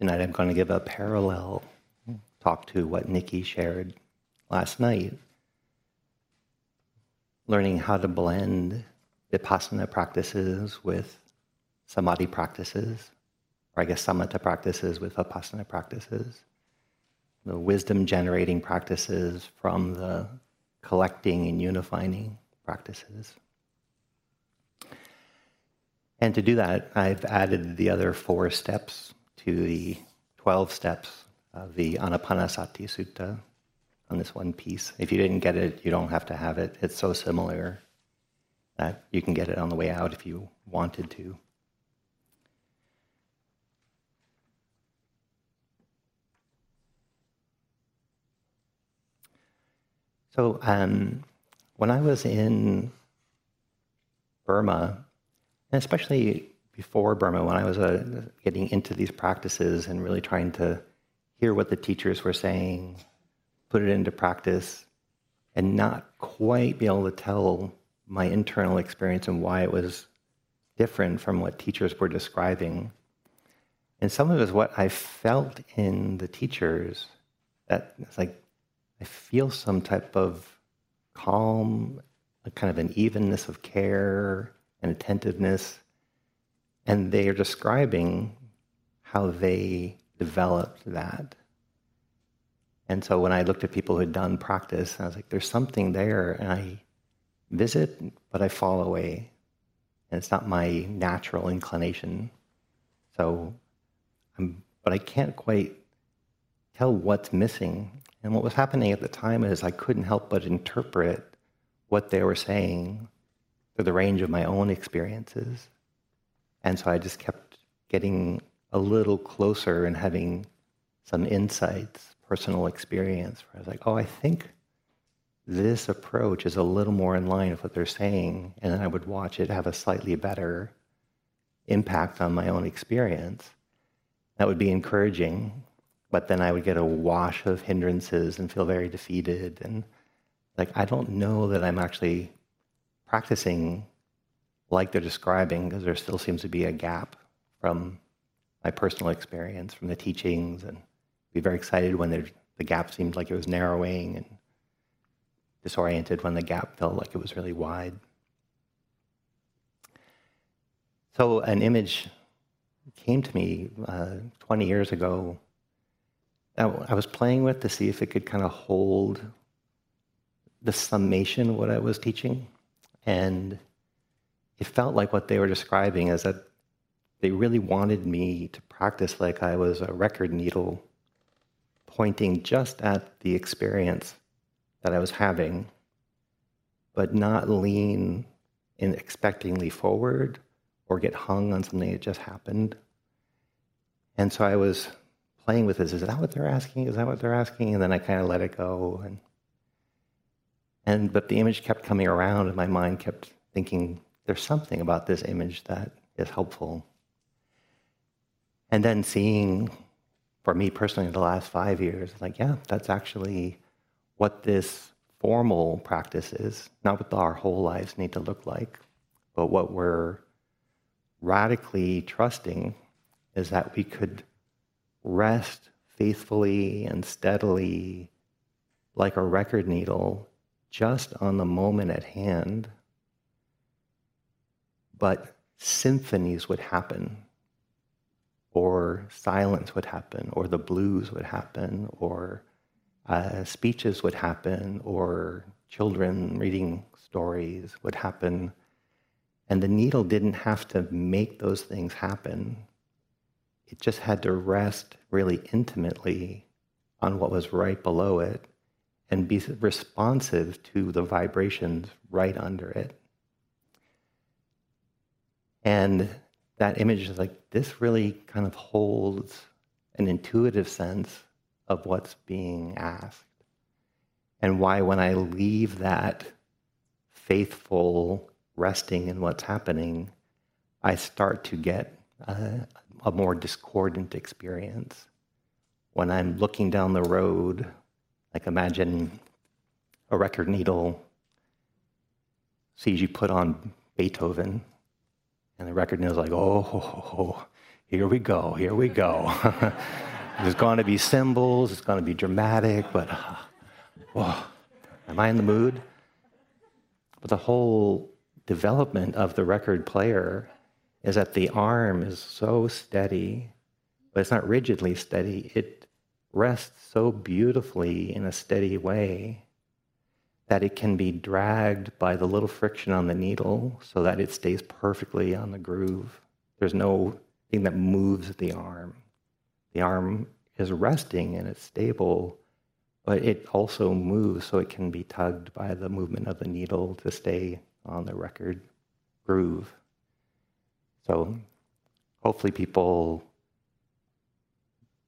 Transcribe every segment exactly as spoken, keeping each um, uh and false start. Tonight I'm going to give a parallel talk to what Nikki shared last night. Learning how to blend vipassana practices with samadhi practices, or I guess samatha practices with vipassana practices. The wisdom-generating practices from the collecting and unifying practices. And to do that, I've added the other four steps to the twelve steps of the Anapanasati Sutta on this one piece. If you didn't get it, you don't have to have it. It's so similar that you can get it on the way out if you wanted to. So um, when I was in Burma, and especially before Burma, when I was uh, getting into these practices and really trying to hear what the teachers were saying, put it into practice, and not quite be able to tell my internal experience and why it was different from what teachers were describing. And some of it was what I felt in the teachers, that it's like, I feel some type of calm, a kind of an evenness of care and attentiveness. And they are describing how they developed that. And so when I looked at people who had done practice, I was like, there's something there. And I visit, but I fall away. And it's not my natural inclination. So, I'm, but I can't quite tell what's missing. And what was happening at the time is I couldn't help but interpret what they were saying through the range of my own experiences. And so I just kept getting a little closer and having some insights, personal experience, where I was like, oh, I think this approach is a little more in line with what they're saying. And then I would watch it have a slightly better impact on my own experience. That would be encouraging. But then I would get a wash of hindrances and feel very defeated. And like, I don't know that I'm actually practicing like they're describing, because there still seems to be a gap from my personal experience, from the teachings. And be very excited when there, the gap seemed like it was narrowing, and disoriented when the gap felt like it was really wide. So an image came to me uh, twenty years ago. I was playing with to see if it could kind of hold the summation of what I was teaching. And it felt like what they were describing is that they really wanted me to practice like I was a record needle pointing just at the experience that I was having, but not lean in expectingly forward or get hung on something that just happened. And so I was playing with this, is that what they're asking? Is that what they're asking? And then I kind of let it go. And, and but the image kept coming around, and my mind kept thinking, there's something about this image that is helpful. And then seeing, for me personally, the last five years, like, yeah, that's actually what this formal practice is, not what our whole lives need to look like, but what we're radically trusting is that we could rest faithfully and steadily, like a record needle, just on the moment at hand. But symphonies would happen, or silence would happen, or the blues would happen, or uh, speeches would happen, or children reading stories would happen. And the needle didn't have to make those things happen. It just had to rest really intimately on what was right below it and be responsive to the vibrations right under it. And that image is like, this really kind of holds an intuitive sense of what's being asked. And why when I leave that faithful resting in what's happening, I start to get uh, a more discordant experience. When I'm looking down the road, like imagine a record needle sees you put on Beethoven, and the record needle's like, oh, here we go, here we go. There's going to be symbols, it's going to be dramatic, but oh, am I in the mood? But the whole development of the record player is that the arm is so steady, but it's not rigidly steady. It rests so beautifully in a steady way that it can be dragged by the little friction on the needle so that it stays perfectly on the groove. There's no thing that moves the arm. The arm is resting and it's stable, but it also moves, so it can be tugged by the movement of the needle to stay on the record groove. So hopefully people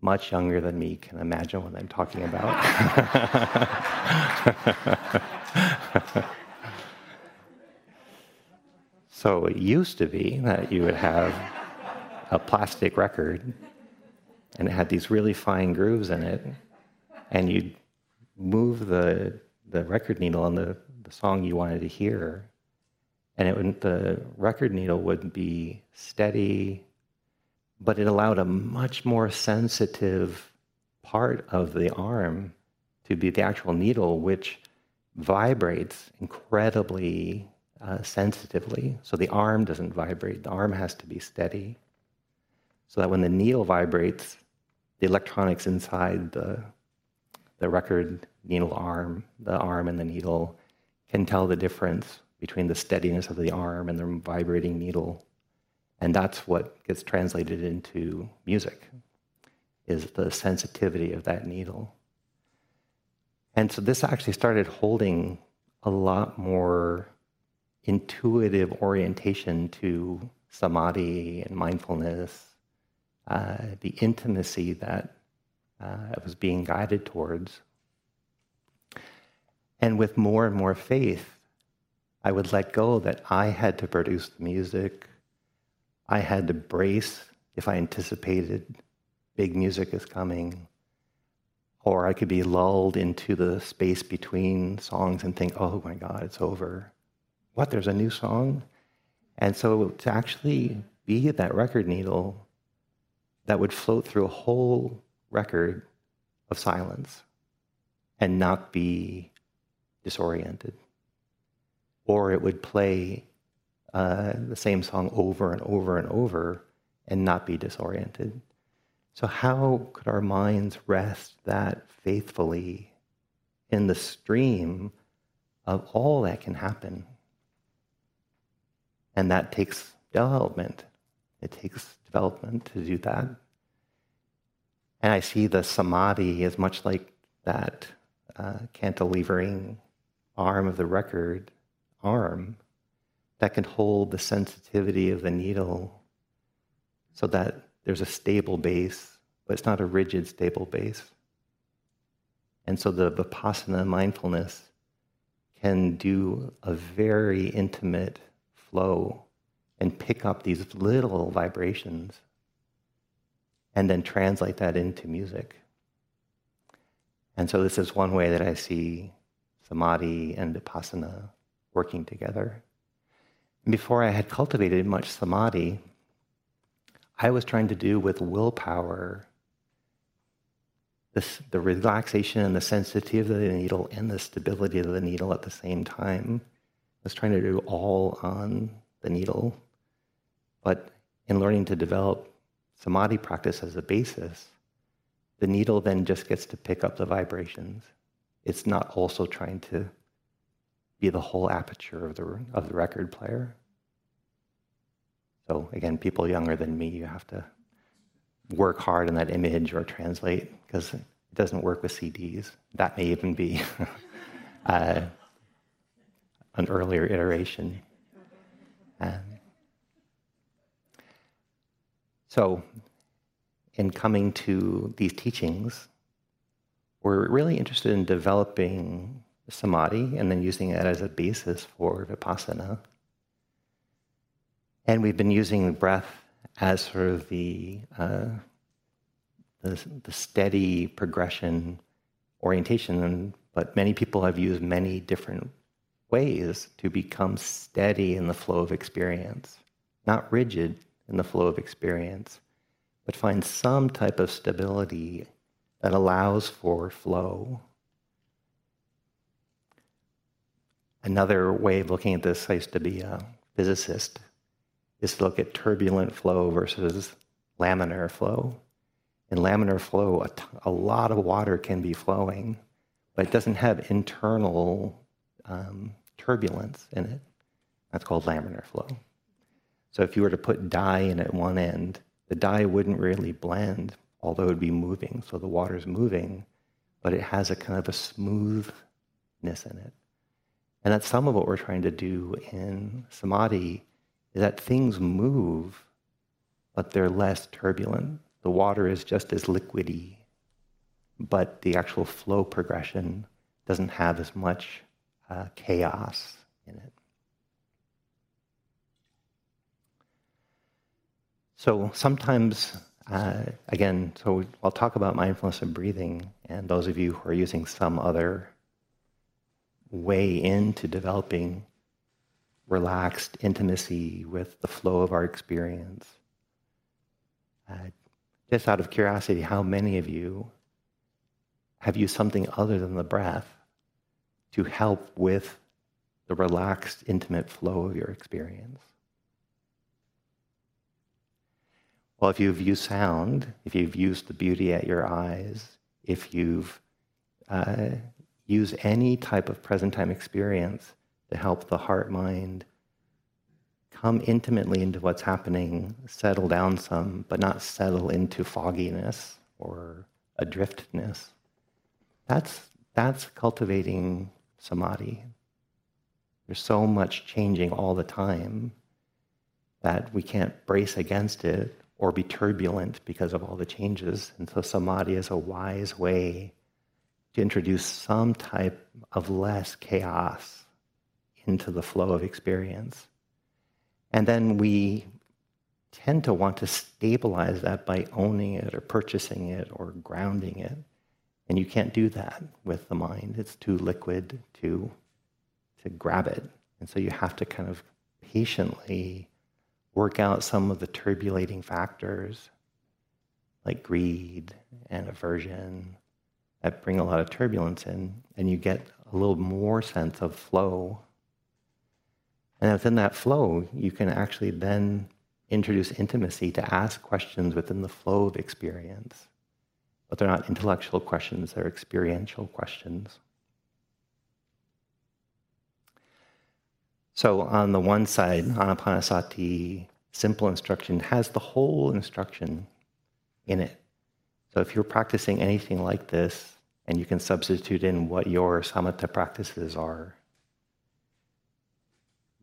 much younger than me can imagine what I'm talking about. So it used to be that you would have a plastic record, and it had these really fine grooves in it, and you'd move the the record needle on the, the song you wanted to hear, and it would, the record needle would be steady, but it allowed a much more sensitive part of the arm to be the actual needle, which vibrates incredibly uh, sensitively. So the arm doesn't vibrate. The arm has to be steady, so that when the needle vibrates, the electronics inside the the record needle arm, the arm and the needle, can tell the difference between the steadiness of the arm and the vibrating needle. And that's what gets translated into music, is the sensitivity of that needle. And so this actually started holding a lot more intuitive orientation to samadhi and mindfulness, uh, the intimacy that uh, I was being guided towards. And with more and more faith, I would let go that I had to produce the music. I had to brace if I anticipated big music is coming, or I could be lulled into the space between songs and think, oh my God, it's over. What, there's a new song? And so to actually be that record needle that would float through a whole record of silence and not be disoriented, or it would play Uh, the same song over and over and over and not be disoriented. So how could our minds rest that faithfully in the stream of all that can happen? And that takes development. It takes development to do that. And I see the samadhi as much like that uh, cantilevering arm of the record arm that can hold the sensitivity of the needle so that there's a stable base, but it's not a rigid stable base. And so the vipassana mindfulness can do a very intimate flow and pick up these little vibrations and then translate that into music. And so this is one way that I see samadhi and vipassana working together. Before I had cultivated much samadhi, I was trying to do with willpower this, the relaxation and the sensitivity of the needle and the stability of the needle at the same time. I was trying to do all on the needle. But in learning to develop samadhi practice as a basis, the needle then just gets to pick up the vibrations. It's not also trying to be the whole aperture of the of the record player. So again, people younger than me, you have to work hard on that image or translate, because it doesn't work with C Ds. That may even be uh, an earlier iteration. Um, so in coming to these teachings, we're really interested in developing samadhi and then using it as a basis for vipassana. And we've been using the breath as sort of the, uh, the, the steady progression orientation, but many people have used many different ways to become steady in the flow of experience, not rigid in the flow of experience, but find some type of stability that allows for flow. Another way of looking at this, I used to be a physicist, is to look at turbulent flow versus laminar flow. In laminar flow, a, t a lot of water can be flowing, but it doesn't have internal um, turbulence in it. That's called laminar flow. So if you were to put dye in at one end, the dye wouldn't really blend, although it would be moving. So the water's moving, but it has a kind of a smoothness in it. And that's some of what we're trying to do in samadhi, is that things move, but they're less turbulent. The water is just as liquidy, but the actual flow progression doesn't have as much uh, chaos in it. So sometimes, uh, again, so I'll talk about mindfulness and breathing, and those of you who are using some other way into developing relaxed intimacy with the flow of our experience. Uh, just out of curiosity, how many of you have used something other than the breath to help with the relaxed, intimate flow of your experience? Well, if you've used sound, if you've used the beauty at your eyes, if you've uh, used any type of present-time experience to help the heart-mind come intimately into what's happening, settle down some, but not settle into fogginess or adriftness, that's, that's cultivating samadhi. There's so much changing all the time that we can't brace against it or be turbulent because of all the changes. And so samadhi is a wise way to introduce some type of less chaos into the flow of experience. And then we tend to want to stabilize that by owning it or purchasing it or grounding it. And you can't do that with the mind. It's too liquid to, to grab it. And so you have to kind of patiently work out some of the turbulating factors like greed and aversion that bring a lot of turbulence in, and you get a little more sense of flow. And within that flow, you can actually then introduce intimacy to ask questions within the flow of experience. But they're not intellectual questions, they're experiential questions. So on the one side, Anapanasati simple instruction has the whole instruction in it. So if you're practicing anything like this, and you can substitute in what your samatha practices are,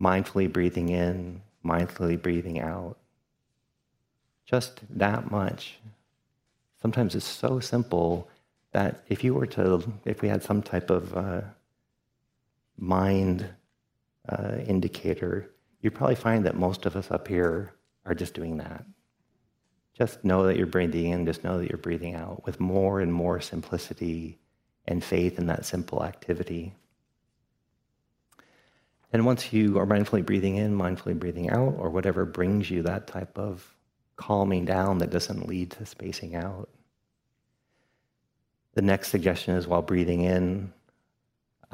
mindfully breathing in, mindfully breathing out, just that much. Sometimes it's so simple that if you were to, if we had some type of uh, mind Uh, indicator, you probably find that most of us up here are just doing that. Just know that you're breathing in, just know that you're breathing out with more and more simplicity and faith in that simple activity. And once you are mindfully breathing in, mindfully breathing out, or whatever brings you that type of calming down that doesn't lead to spacing out, the next suggestion is while breathing in,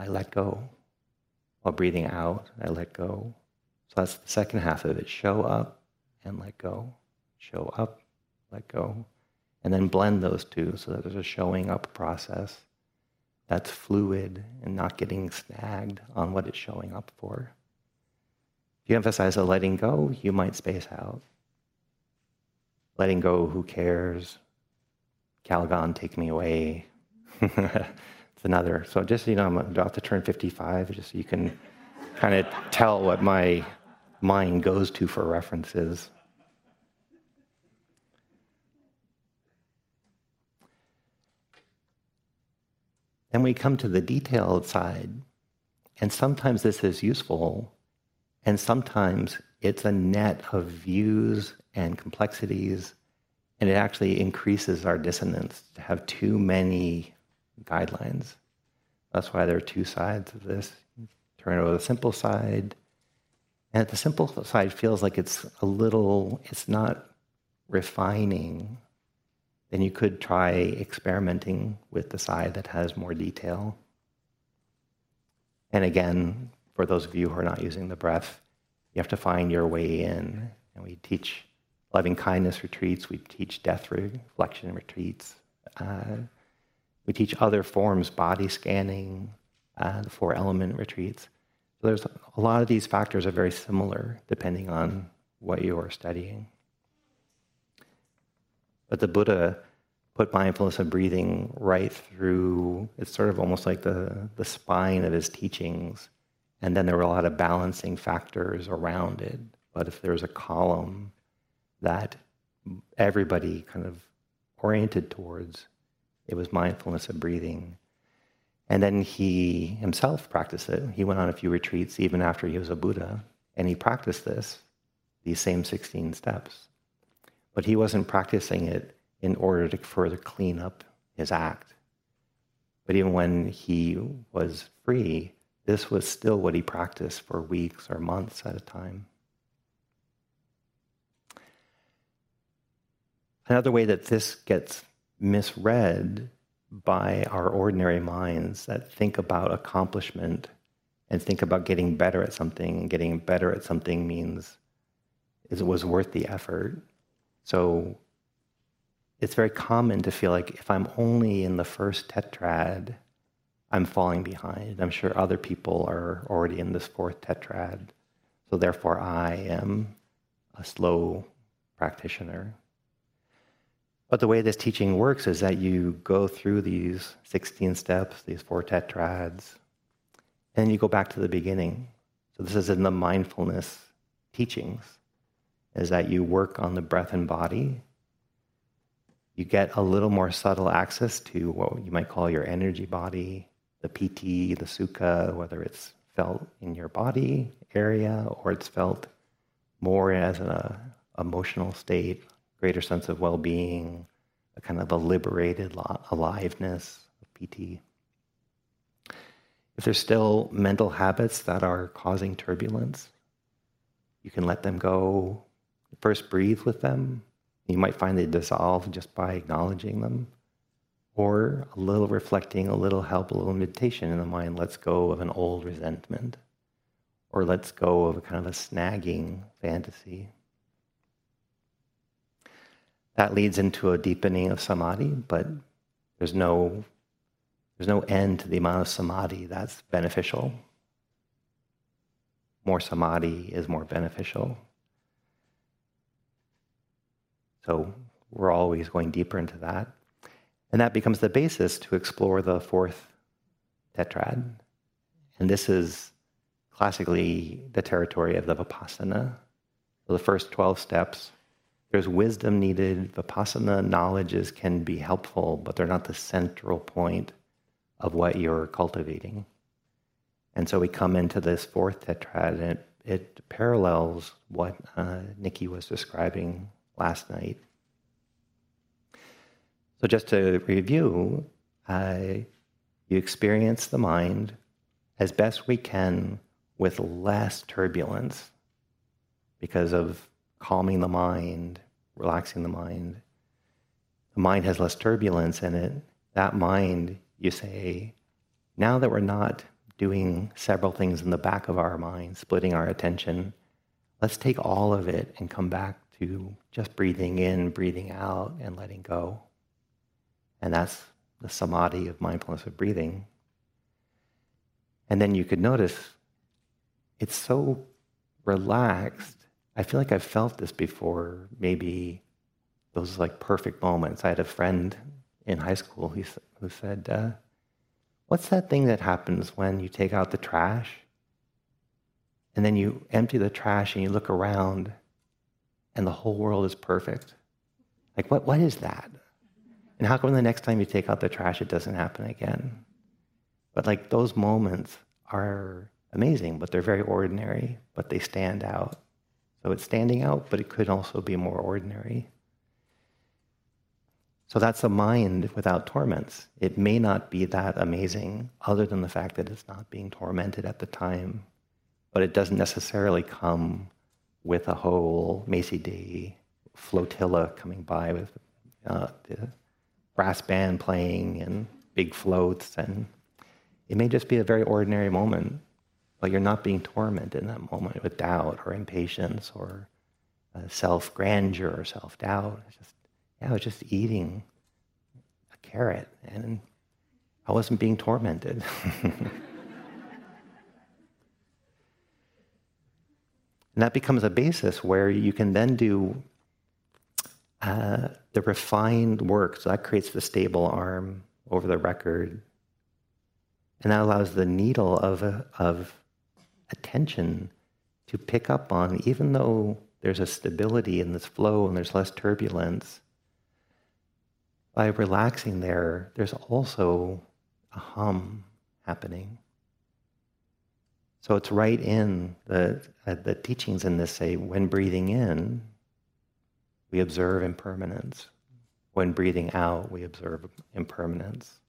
I let go. While breathing out, I let go. So that's the second half of it. Show up and let go. Show up, let go. And then blend those two so that there's a showing up process that's fluid and not getting snagged on what it's showing up for. If you emphasize the letting go, you might space out. Letting go, who cares? Calgon, take me away. Another. So just so you know, I'm about to turn fifty-five, just so you can kind of tell what my mind goes to for references. Then we come to the detailed side, and sometimes this is useful, and sometimes it's a net of views and complexities, and it actually increases our dissonance to have too many guidelines. That's why there are two sides of this. Turn over the simple side. And the simple side feels like it's a little, it's not refining, then you could try experimenting with the side that has more detail. And again, for those of you who are not using the breath, you have to find your way in. And we teach loving-kindness retreats, we teach death reflection retreats, uh, we teach other forms, body scanning, uh, the four-element retreats. So there's a lot of these factors are very similar depending on what you are studying. But the Buddha put mindfulness and breathing right through, it's sort of almost like the, the spine of his teachings. And then there were a lot of balancing factors around it. But if there's a column that everybody kind of oriented towards, it was mindfulness and breathing. And then he himself practiced it. He went on a few retreats even after he was a Buddha, and he practiced this, these same sixteen steps. But he wasn't practicing it in order to further clean up his act. But even when he was free, this was still what he practiced for weeks or months at a time. Another way that this gets misread by our ordinary minds that think about accomplishment and think about getting better at something, and getting better at something means is it was worth the effort. So it's very common to feel like if I'm only in the first tetrad, I'm falling behind. I'm sure other people are already in this fourth tetrad, so therefore I am a slow practitioner. But the way this teaching works is that you go through these sixteen steps, these four tetrads, and you go back to the beginning. So this is in the mindfulness teachings, is that you work on the breath and body. You get a little more subtle access to what you might call your energy body, the P T, the Sukha, whether it's felt in your body area or it's felt more as an emotional state, greater sense of well-being, a kind of a liberated aliveness of P T. If there's still mental habits that are causing turbulence, you can let them go. First, breathe with them. You might find they dissolve just by acknowledging them. Or a little reflecting, a little help, a little meditation in the mind lets go of an old resentment, or lets go of a kind of a snagging fantasy. That leads into a deepening of samadhi, but there's no, there's no end to the amount of samadhi that's beneficial. More samadhi is more beneficial. So we're always going deeper into that. And that becomes the basis to explore the fourth tetrad. And this is classically the territory of the vipassana. So the first twelve steps, there's wisdom needed. Vipassana knowledges can be helpful, but they're not the central point of what you're cultivating. And so we come into this fourth tetrad, and it, it parallels what uh, Nikki was describing last night. So just to review, uh, you experience the mind as best we can with less turbulence because of calming the mind, relaxing the mind. The mind has less turbulence in it. That mind, you say, now that we're not doing several things in the back of our mind, splitting our attention, let's take all of it and come back to just breathing in, breathing out, and letting go. And that's the samadhi of mindfulness of breathing. And then you could notice, it's so relaxed. I feel like I've felt this before, maybe those like perfect moments. I had a friend in high school who, who said, uh, what's that thing that happens when you take out the trash and then you empty the trash and you look around and the whole world is perfect? Like, what, what is that? And how come the next time you take out the trash, it doesn't happen again? But like those moments are amazing, but they're very ordinary, but they stand out. So it's standing out, but it could also be more ordinary. So that's a mind without torments. It may not be that amazing, other than the fact that it's not being tormented at the time, but it doesn't necessarily come with a whole Macy Day flotilla coming by with uh, the brass band playing and big floats, and it may just be a very ordinary moment, but you're not being tormented in that moment with doubt or impatience or uh, self-grandeur or self-doubt. It's just, yeah, I was just eating a carrot, and I wasn't being tormented. And that becomes a basis where you can then do uh, the refined work. So that creates the stable arm over the record. And that allows the needle of, of attention to pick up on, even though there's a stability in this flow and there's less turbulence, by relaxing there, there's also a hum happening. So it's right in the, uh, the teachings in this say, when breathing in, we observe impermanence. When breathing out, we observe impermanence.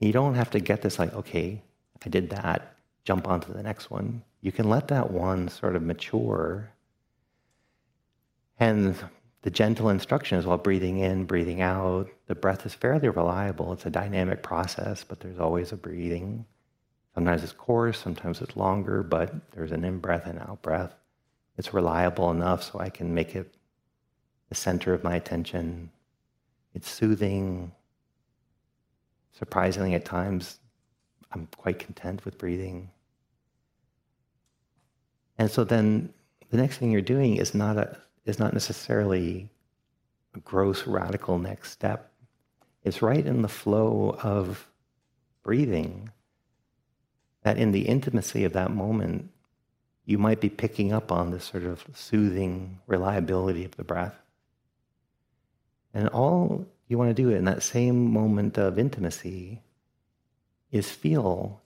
You don't have to get this like, okay, I did that, jump onto the next one. You can let that one sort of mature. And the gentle instruction is, while breathing in, breathing out, the breath is fairly reliable. It's a dynamic process, but there's always a breathing. Sometimes it's coarse, sometimes it's longer, but there's an in-breath and out-breath. It's reliable enough so I can make it the center of my attention. It's soothing. Surprisingly, at times, I'm quite content with breathing. And so then the next thing you're doing is not a, is not necessarily a gross, radical next step. It's right in the flow of breathing that in the intimacy of that moment, you might be picking up on this sort of soothing reliability of the breath. And all you want to do in that same moment of intimacy is feel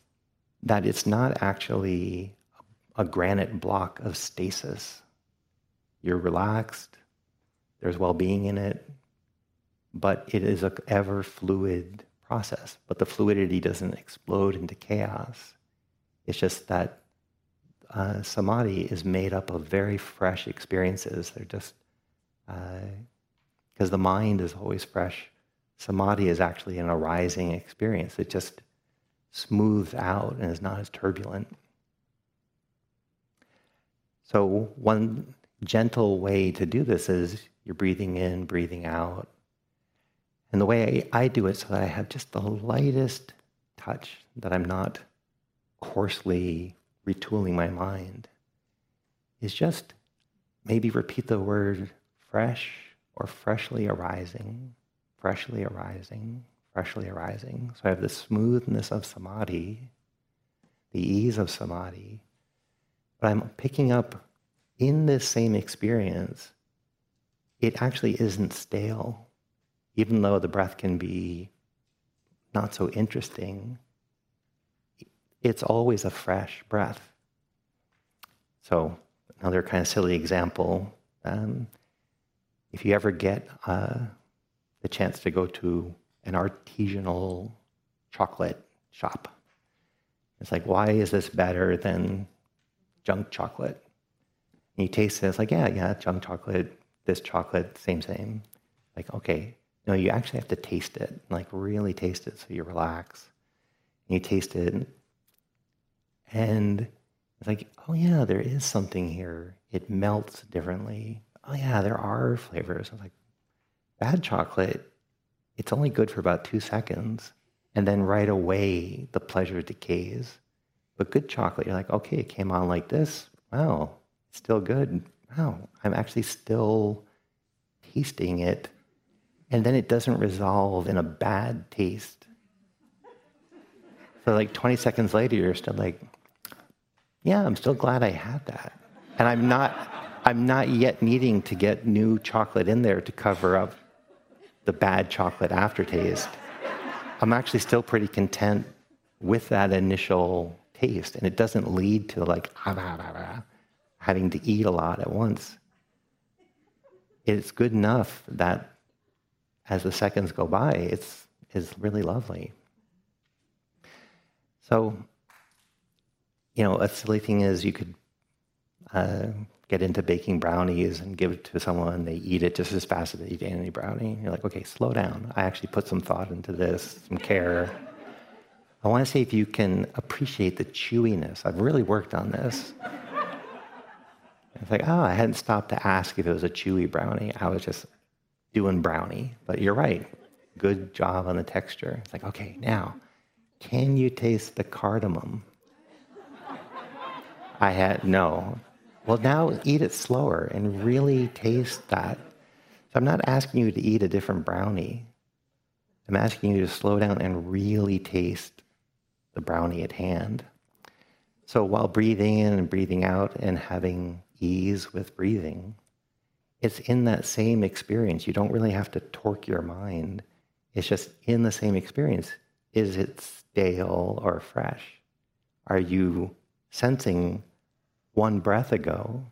that it's not actually a granite block of stasis. You're relaxed, there's well-being in it, but it is an ever-fluid process. But the fluidity doesn't explode into chaos. It's just that uh, samadhi is made up of very fresh experiences. They're just... Uh, Because the mind is always fresh. Samadhi is actually an arising experience. It just smooths out and is not as turbulent. So one gentle way to do this is you're breathing in, breathing out. And the way I, I do it so that I have just the lightest touch, that I'm not coarsely retooling my mind, is just maybe repeat the word fresh, or freshly arising, freshly arising, freshly arising. So I have the smoothness of samadhi, the ease of samadhi, but I'm picking up in this same experience, it actually isn't stale. Even though the breath can be not so interesting, it's always a fresh breath. So another kind of silly example, um, if you ever get uh, the chance to go to an artisanal chocolate shop, it's like, why is this better than junk chocolate? And you taste it, it's like, yeah, yeah, junk chocolate, this chocolate, same, same. Like, okay, no, you actually have to taste it, like really taste it so you relax. And you taste it, and it's like, oh yeah, there is something here. It melts differently. Oh yeah, there are flavors. I was like, bad chocolate, it's only good for about two seconds. And then right away, the pleasure decays. But good chocolate, you're like, okay, it came on like this. Wow, it's still good. Wow, I'm actually still tasting it. And then it doesn't resolve in a bad taste. So like twenty seconds later, you're still like, yeah, I'm still glad I had that. And I'm not... I'm not yet needing to get new chocolate in there to cover up the bad chocolate aftertaste. I'm actually still pretty content with that initial taste, and it doesn't lead to like ah, blah, blah, blah, having to eat a lot at once. It's good enough that as the seconds go by, it's, it's really lovely. So, you know, a silly thing is you could... Uh, get into baking brownies and give it to someone, they eat it just as fast as they eat any brownie. You're like, okay, slow down. I actually put some thought into this, some care. I want to see if you can appreciate the chewiness. I've really worked on this. It's like, oh, I hadn't stopped to ask if it was a chewy brownie. I was just doing brownie. But you're right. Good job on the texture. It's like, okay, now, can you taste the cardamom? I had, no. Well, now eat it slower and really taste that. So I'm not asking you to eat a different brownie. I'm asking you to slow down and really taste the brownie at hand. So while breathing in and breathing out and having ease with breathing, it's in that same experience. You don't really have to torque your mind. It's just in the same experience. Is it stale or fresh? Are you sensing one breath ago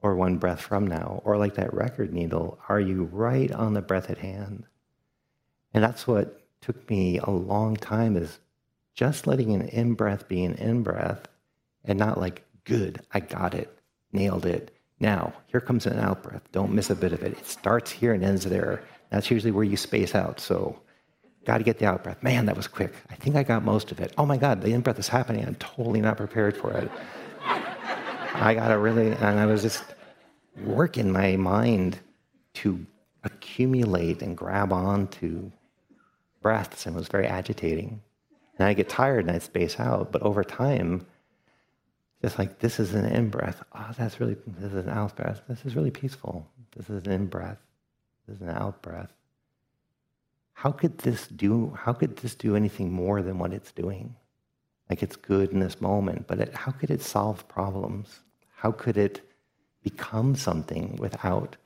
or one breath from now? Or like that record needle, are you right on the breath at hand? And that's what took me a long time, is just letting an in-breath be an in-breath and not like, good, I got it, nailed it. Now, here comes an out-breath. Don't miss a bit of it. It starts here and ends there. That's usually where you space out. So got to get the out-breath. Man, that was quick. I think I got most of it. Oh, my God, the in-breath is happening. I'm totally not prepared for it. I got to really, and I was just working my mind to accumulate and grab onto breaths, and it was very agitating. And I get tired and I space out, but over time, just like, this is an in-breath. Oh, that's really, this is an out-breath. This is really peaceful. This is an in-breath. This is an out-breath. How could this do, how could this do anything more than what it's doing? Like, it's good in this moment, but it, how could it solve problems? How could it become something without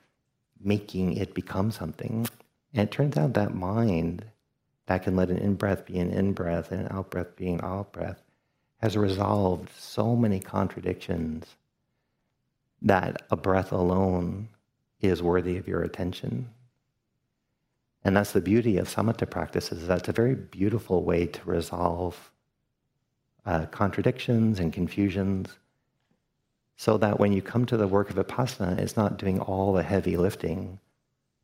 making it become something? And it turns out that mind that can let an in-breath be an in-breath and an out-breath be an out-breath has resolved so many contradictions that a breath alone is worthy of your attention. And that's the beauty of samatha practices. That's a very beautiful way to resolve uh, contradictions and confusions, so that when you come to the work of vipassana, it's not doing all the heavy lifting.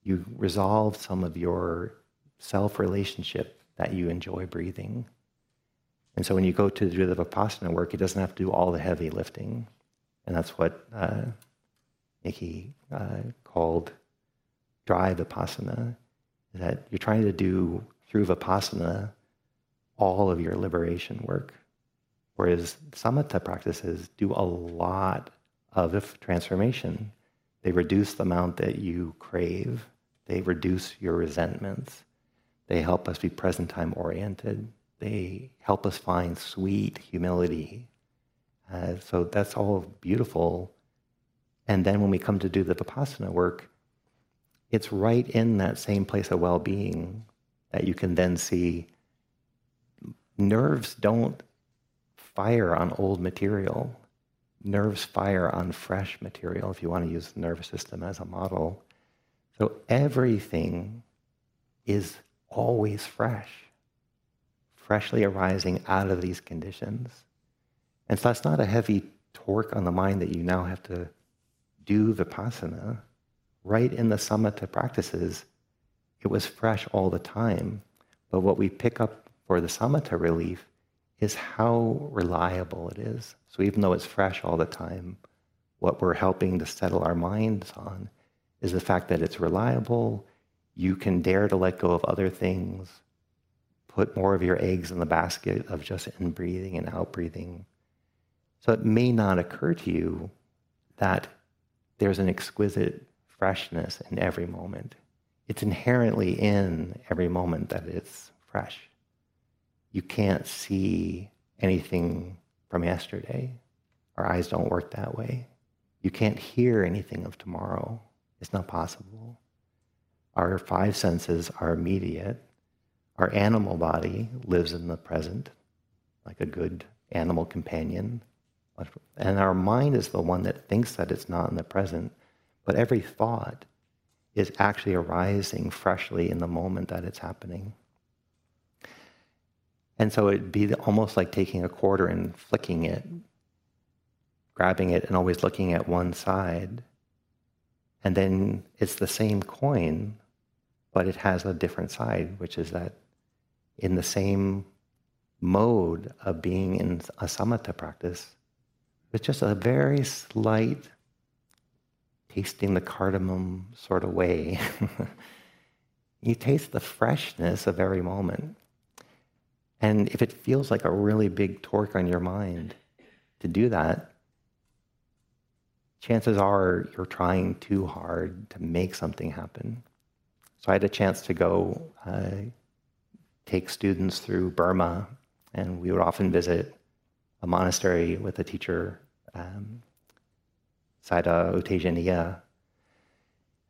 You resolve some of your self-relationship that you enjoy breathing. And so when you go to do the vipassana work, it doesn't have to do all the heavy lifting. And that's what uh, Nikki uh, called dry vipassana, that you're trying to do through vipassana all of your liberation work. Whereas samatha practices do a lot of transformation. They reduce the amount that you crave. They reduce your resentments. They help us be present time oriented. They help us find sweet humility. Uh, so that's all beautiful. And then when we come to do the vipassana work, it's right in that same place of well-being that you can then see nerves don't fire on old material. Nerves fire on fresh material, if you want to use the nervous system as a model. So everything is always fresh, freshly arising out of these conditions. And so that's not a heavy torque on the mind that you now have to do vipassana. Right in the samatha practices, it was fresh all the time. But what we pick up for the samatha relief is how reliable it is. So even though it's fresh all the time, what we're helping to settle our minds on is the fact that it's reliable. You can dare to let go of other things, put more of your eggs in the basket of just in-breathing and out-breathing. So it may not occur to you that there's an exquisite freshness in every moment. It's inherently in every moment that it's fresh. You can't see anything from yesterday. Our eyes don't work that way. You can't hear anything of tomorrow. It's not possible. Our five senses are immediate. Our animal body lives in the present, like a good animal companion. And our mind is the one that thinks that it's not in the present, but every thought is actually arising freshly in the moment that it's happening. And so it'd be almost like taking a quarter and flicking it grabbing it and always looking at one side. And then it's the same coin, but it has a different side, which is that in the same mode of being in a samatha practice, with just a very slight tasting the cardamom sort of way, you taste the freshness of every moment. And if it feels like a really big torque on your mind to do that, chances are you're trying too hard to make something happen. So I had a chance to go uh, take students through Burma, and we would often visit a monastery with a teacher, um, Sayadaw U Tejaniya.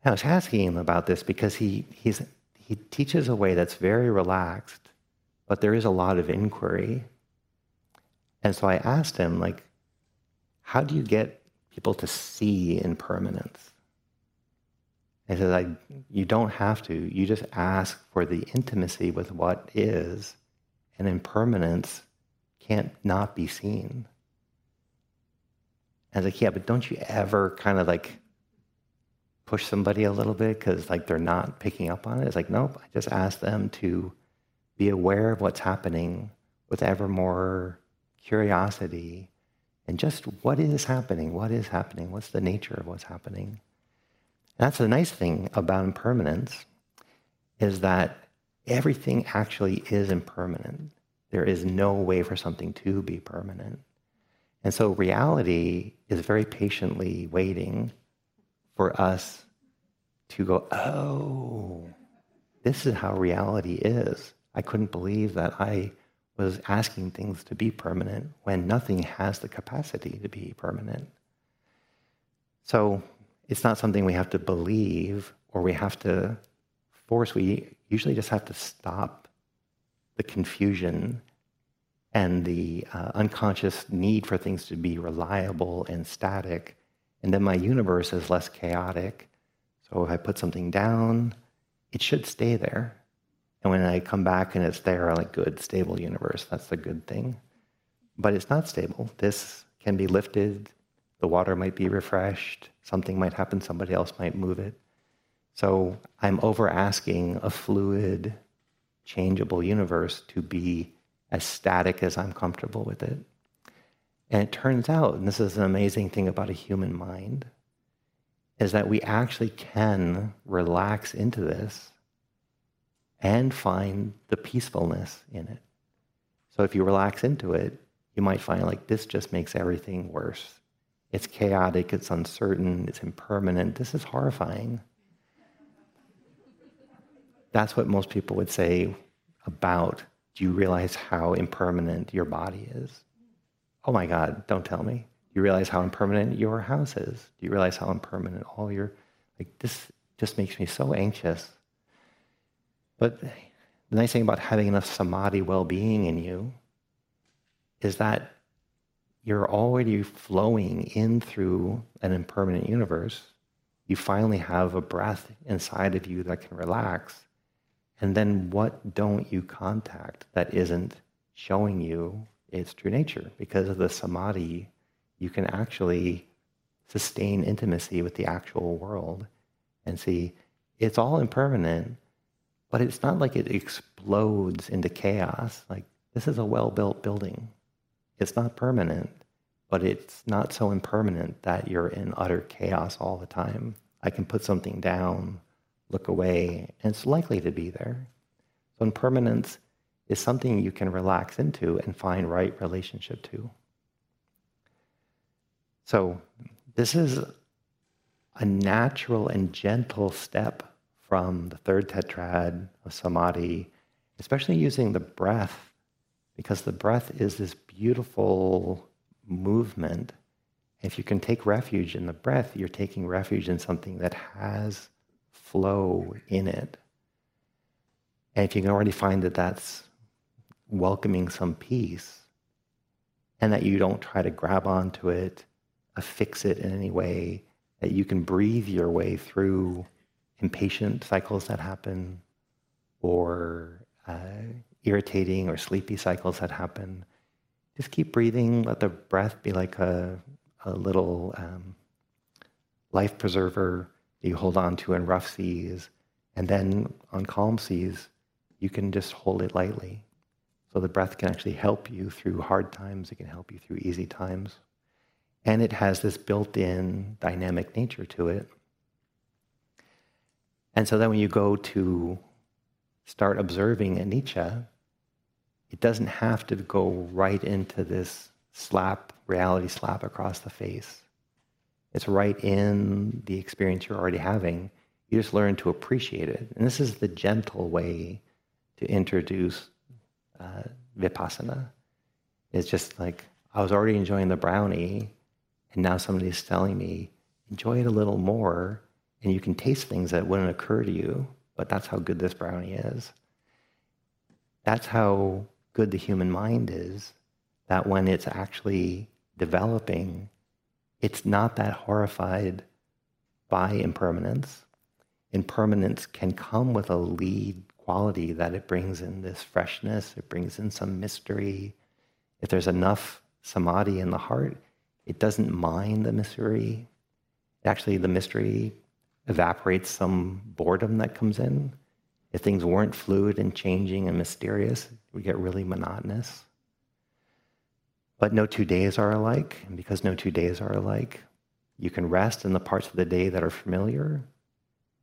I was asking him about this because he, he's, he teaches a way that's very relaxed, but there is a lot of inquiry. And so I asked him, like, how do you get people to see impermanence? And he says, I, you don't have to. You just ask for the intimacy with what is, and impermanence can't not be seen. And I was like, yeah, but don't you ever kind of like push somebody a little bit because like they're not picking up on it? It's like, nope, I just ask them to be aware of what's happening with ever more curiosity and just what is happening, what is happening, what's the nature of what's happening. And that's the nice thing about impermanence, is that everything actually is impermanent. There is no way for something to be permanent. And so reality is very patiently waiting for us to go, oh, this is how reality is. I couldn't believe that I was asking things to be permanent when nothing has the capacity to be permanent. So it's not something we have to believe or we have to force. We usually just have to stop the confusion and the uh, unconscious need for things to be reliable and static. And then my universe is less chaotic. So if I put something down, it should stay there. And when I come back and it's there, I'm like, good, stable universe, that's the good thing. But it's not stable. This can be lifted. The water might be refreshed. Something might happen. Somebody else might move it. So I'm over-asking a fluid, changeable universe to be as static as I'm comfortable with it. And it turns out, and this is an amazing thing about a human mind, is that we actually can relax into this and find the peacefulness in it. So if you relax into it, you might find like, this just makes everything worse. It's chaotic, it's uncertain, it's impermanent. This is horrifying. That's what most people would say about, do you realize how impermanent your body is? Oh my God, don't tell me. Do you realize how impermanent your house is? Do you realize how impermanent all your, like this just makes me so anxious. But the nice thing about having enough samadhi well-being in you is that you're already flowing in through an impermanent universe. You finally have a breath inside of you that can relax. And then what don't you contact that isn't showing you its true nature? Because of the samadhi, you can actually sustain intimacy with the actual world and see it's all impermanent, but it's not like it explodes into chaos. Like, this is a well-built building. It's not permanent, but it's not so impermanent that you're in utter chaos all the time. I can put something down, look away, and it's likely to be there. So impermanence is something you can relax into and find right relationship to. So this is a natural and gentle step from the third tetrad of samadhi, especially using the breath, because the breath is this beautiful movement. If you can take refuge in the breath, you're taking refuge in something that has flow in it. And if you can already find that that's welcoming some peace, and that you don't try to grab onto it, affix it in any way, that you can breathe your way through impatient cycles that happen, or uh, irritating or sleepy cycles that happen. Just keep breathing. Let the breath be like a, a little um, life preserver that you hold on to in rough seas. And then on calm seas, you can just hold it lightly. So the breath can actually help you through hard times. It can help you through easy times. And it has this built-in dynamic nature to it. And so then when you go to start observing anicca, it doesn't have to go right into this slap, reality slap across the face. It's right in the experience you're already having. You just learn to appreciate it. And this is the gentle way to introduce uh, vipassana. It's just like, I was already enjoying the brownie, and now somebody's telling me, enjoy it a little more, and you can taste things that wouldn't occur to you, but that's how good this brownie is. That's how good the human mind is, that when it's actually developing, it's not that horrified by impermanence. Impermanence can come with a lead quality that it brings in this freshness, it brings in some mystery. If there's enough samadhi in the heart, it doesn't mind the mystery. Actually, the mystery evaporates some boredom that comes in. If things weren't fluid and changing and mysterious, it would get really monotonous. But no two days are alike, and because no two days are alike, you can rest in the parts of the day that are familiar,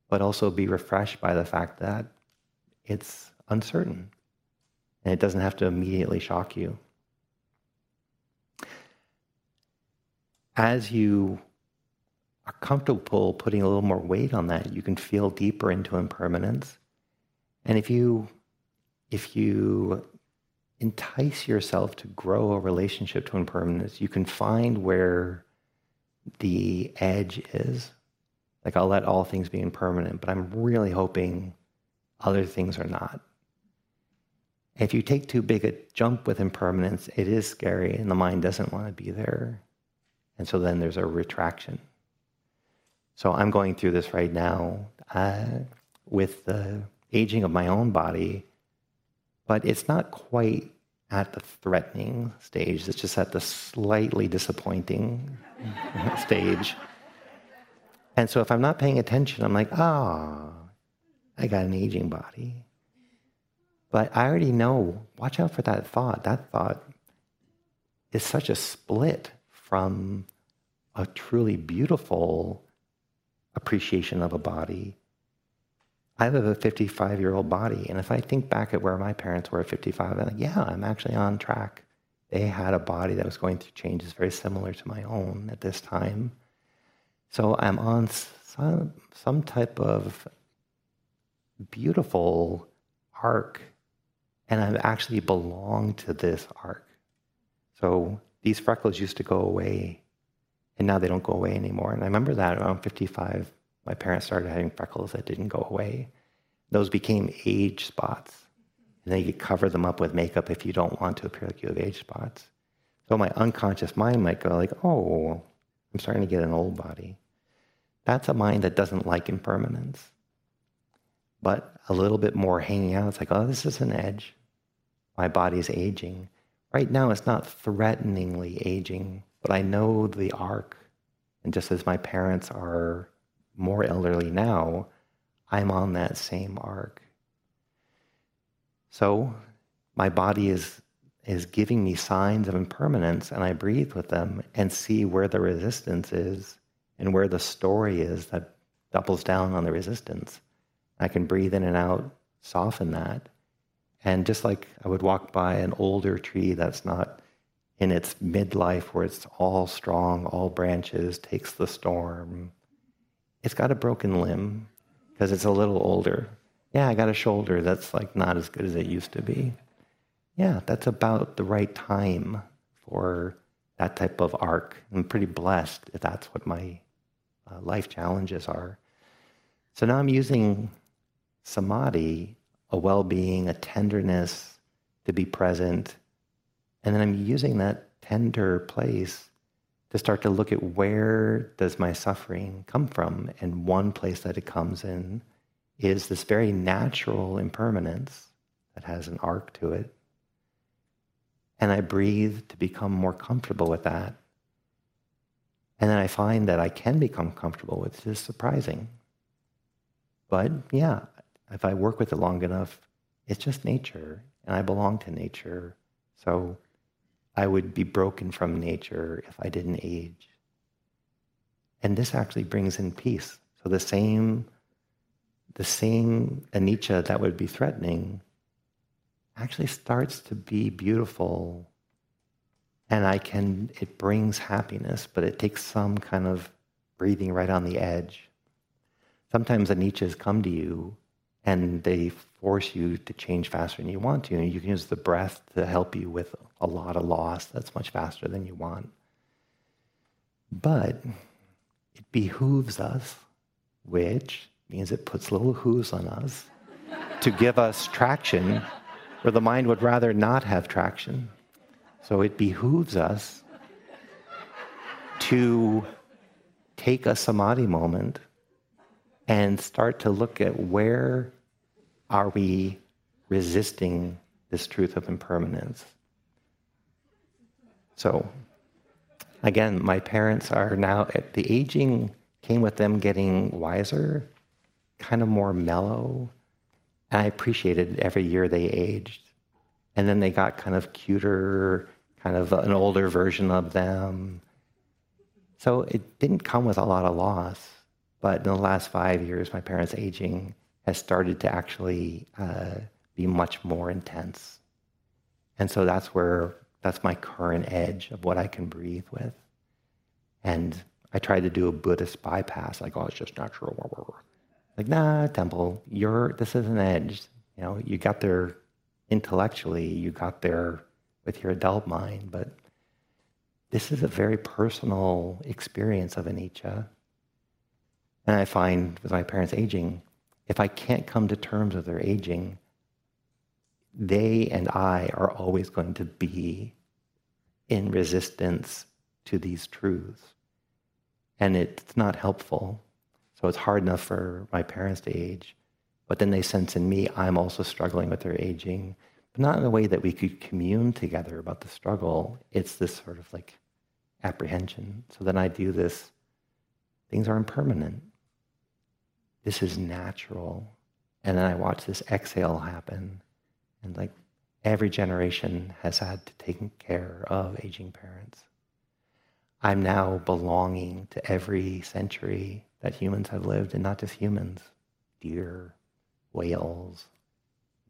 but also be refreshed by the fact that it's uncertain, and it doesn't have to immediately shock you. As you are comfortable putting a little more weight on that, you can feel deeper into impermanence. And if you, if you entice yourself to grow a relationship to impermanence, you can find where the edge is. Like, I'll let all things be impermanent, but I'm really hoping other things are not. If you take too big a jump with impermanence, it is scary, and the mind doesn't want to be there. And so then there's a retraction. So I'm going through this right now uh, with the aging of my own body, but it's not quite at the threatening stage. It's just at the slightly disappointing stage. And so if I'm not paying attention, I'm like, ah, oh, I got an aging body. But I already know, watch out for that thought. That thought is such a split from a truly beautiful appreciation of a body. I live a fifty-five-year-old body, and if I think back at where my parents were at fifty-five, I'm like, yeah, I'm actually on track. They had a body that was going through changes very similar to my own at this time. So I'm on some, some type of beautiful arc, and I actually belong to this arc. So these freckles used to go away, and now they don't go away anymore. And I remember that around fifty-five, my parents started having freckles that didn't go away. Those became age spots. And then you could cover them up with makeup if you don't want to appear like you have age spots. So my unconscious mind might go like, oh, I'm starting to get an old body. That's a mind that doesn't like impermanence. But a little bit more hanging out, it's like, oh, this is an edge. My body's aging. Right now, it's not threateningly aging, but I know the arc. And just as my parents are more elderly now, I'm on that same arc. So my body is, is giving me signs of impermanence, and I breathe with them and see where the resistance is and where the story is that doubles down on the resistance. I can breathe in and out, soften that. And just like I would walk by an older tree that's not in its midlife, where it's all strong, all branches, takes the storm, it's got a broken limb because it's a little older. Yeah, I got a shoulder that's like not as good as it used to be. Yeah, that's about the right time for that type of arc. I'm pretty blessed if that's what my uh, life challenges are. So now I'm using samadhi, a well-being, a tenderness to be present. And then I'm using that tender place to start to look at where does my suffering come from. And one place that it comes in is this very natural impermanence that has an arc to it. And I breathe to become more comfortable with that. And then I find that I can become comfortable, which is surprising. But yeah, if I work with it long enough, it's just nature, and I belong to nature. So I would be broken from nature if I didn't age. And this actually brings in peace. So the same, the same anicca that would be threatening actually starts to be beautiful. And I can, it brings happiness, but it takes some kind of breathing right on the edge. Sometimes anicchas come to you and they force you to change faster than you want to. And you can use the breath to help you with a lot of loss that's much faster than you want. But it behooves us, which means it puts little hooves on us, to give us traction where the mind would rather not have traction. So it behooves us to take a samadhi moment and start to look at where are we resisting this truth of impermanence. So again, my parents are now, at the aging came with them getting wiser, kind of more mellow. And I appreciated every year they aged. And then they got kind of cuter, kind of an older version of them. So it didn't come with a lot of loss. But in the last five years, my parents' aging has started to actually uh, be much more intense. And so that's where, that's my current edge of what I can breathe with. And I tried to do a Buddhist bypass, like, oh, it's just natural. Like, nah, Temple, you're, this is an edge. You know, you got there intellectually, you got there with your adult mind, but this is a very personal experience of anicca. And I find with my parents' aging, if I can't come to terms with their aging, they and I are always going to be in resistance to these truths. And it's not helpful. So it's hard enough for my parents to age. But then they sense in me, I'm also struggling with their aging, but not in a way that we could commune together about the struggle. It's this sort of like apprehension. So then I do this, things are impermanent. This is natural. And then I watch this exhale happen. And like every generation has had to take care of aging parents. I'm now belonging to every century that humans have lived, and not just humans, deer, whales,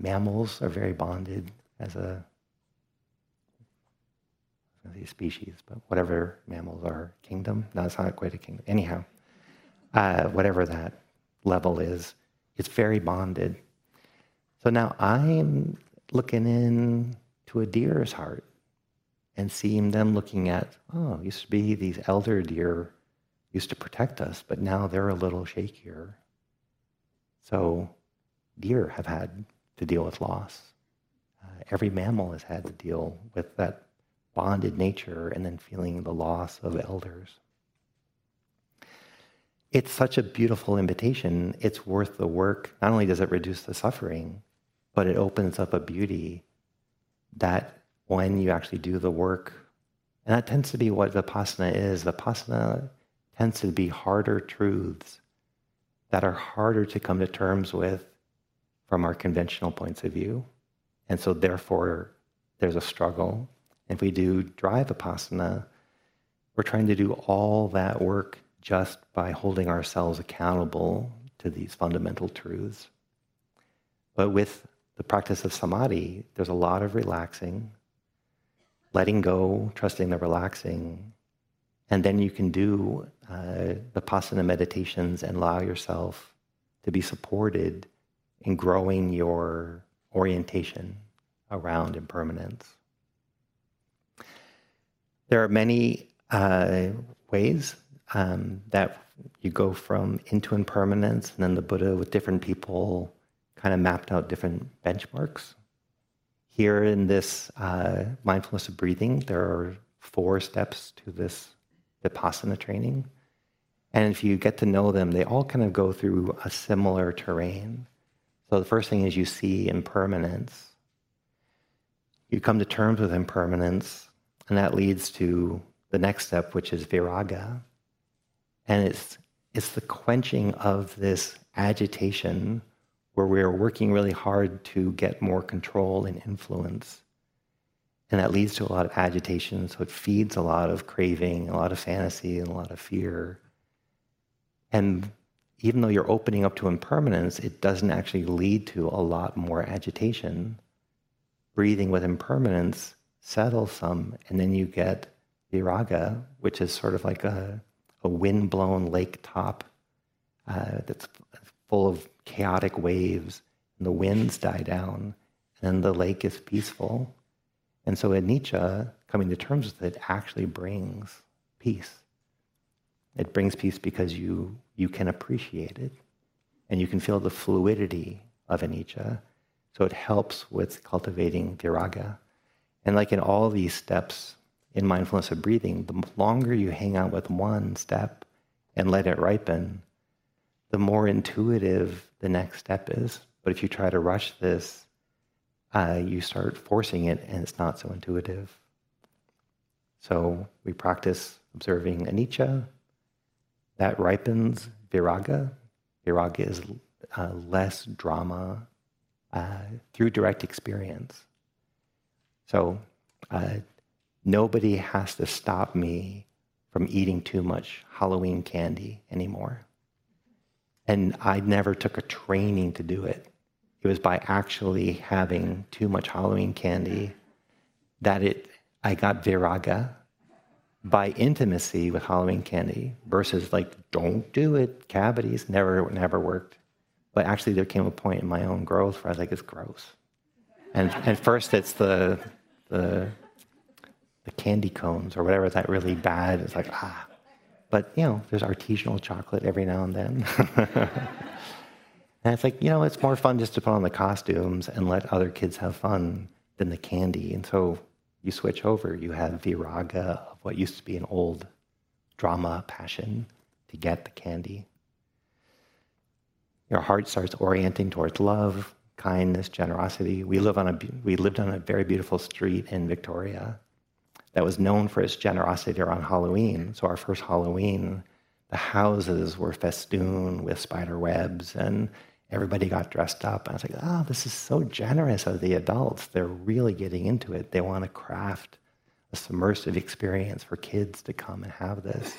mammals are very bonded as a species, but whatever mammals are, kingdom, no, it's not quite a kingdom. Anyhow, uh, whatever that level is, it's very bonded. So now I'm looking in to a deer's heart and seeing them looking at, oh, it used to be these elder deer used to protect us, but now they're a little shakier. So deer have had to deal with loss. Uh, every mammal has had to deal with that bonded nature and then feeling the loss of elders. It's such a beautiful invitation. It's worth the work. Not only does it reduce the suffering, but it opens up a beauty that when you actually do the work, and that tends to be what Vipassana is. Vipassana tends to be harder truths that are harder to come to terms with from our conventional points of view. And so therefore, there's a struggle. If we do dry Vipassana, we're trying to do all that work just by holding ourselves accountable to these fundamental truths. But with the practice of samadhi, there's a lot of relaxing, letting go, trusting the relaxing, and then you can do uh, Vipassana meditations and allow yourself to be supported in growing your orientation around impermanence. There are many uh, ways um, that you go from into impermanence, and then the Buddha with different people kind of mapped out different benchmarks. Here in this uh, mindfulness of breathing, there are four steps to this Vipassana training. And if you get to know them, they all kind of go through a similar terrain. So the first thing is you see impermanence. You come to terms with impermanence. And that leads to the next step, which is viraga. And it's, it's the quenching of this agitation where we're working really hard to get more control and influence. And that leads to a lot of agitation, so it feeds a lot of craving, a lot of fantasy, and a lot of fear. And even though you're opening up to impermanence, it doesn't actually lead to a lot more agitation. Breathing with impermanence settles some, and then you get viraga, which is sort of like a, a wind-blown lake top uh, that's full of chaotic waves, and the winds die down, and then the lake is peaceful. And so anicca, coming to terms with it, actually brings peace. It brings peace because you, you can appreciate it, and you can feel the fluidity of anicca. So it helps with cultivating viraga. And like in all these steps in mindfulness of breathing, the longer you hang out with one step and let it ripen, the more intuitive the next step is. But if you try to rush this, uh, you start forcing it, and it's not so intuitive. So we practice observing anicca. That ripens viraga. Viraga is uh, less drama uh, through direct experience. So uh, nobody has to stop me from eating too much Halloween candy anymore. And I never took a training to do it. It was by actually having too much Halloween candy that it I got viraga by intimacy with Halloween candy versus like, don't do it, cavities, never, never worked. But actually there came a point in my own growth where I was like, it's gross. And, and first it's the, the, the candy cones or whatever, that really bad, it's like, ah. But, you know, there's artisanal chocolate every now and then. And it's like, you know, it's more fun just to put on the costumes and let other kids have fun than the candy. And so you switch over. You have viraga of what used to be an old drama passion to get the candy. Your heart starts orienting towards love, kindness, generosity. We live on a, we lived on a very beautiful street in Victoria that was known for its generosity around Halloween. So our first Halloween, the houses were festooned with spider webs, and everybody got dressed up. And I was like, oh, this is so generous of the adults. They're really getting into it. They want to craft a submersive experience for kids to come and have this.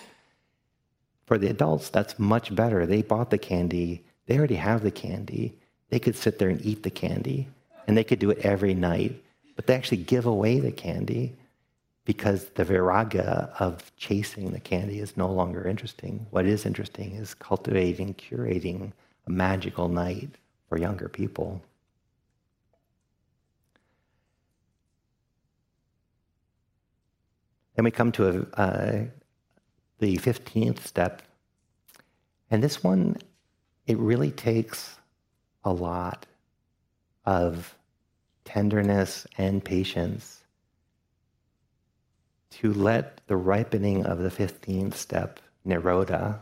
For the adults, that's much better. They bought the candy. They already have the candy. They could sit there and eat the candy, and they could do it every night. But they actually give away the candy, because the viraga of chasing the candy is no longer interesting. What is interesting is cultivating, curating a magical night for younger people. Then we come to a, uh, the fifteenth step. And this one, it really takes a lot of tenderness and patience to let the ripening of the fifteenth step, nirodha,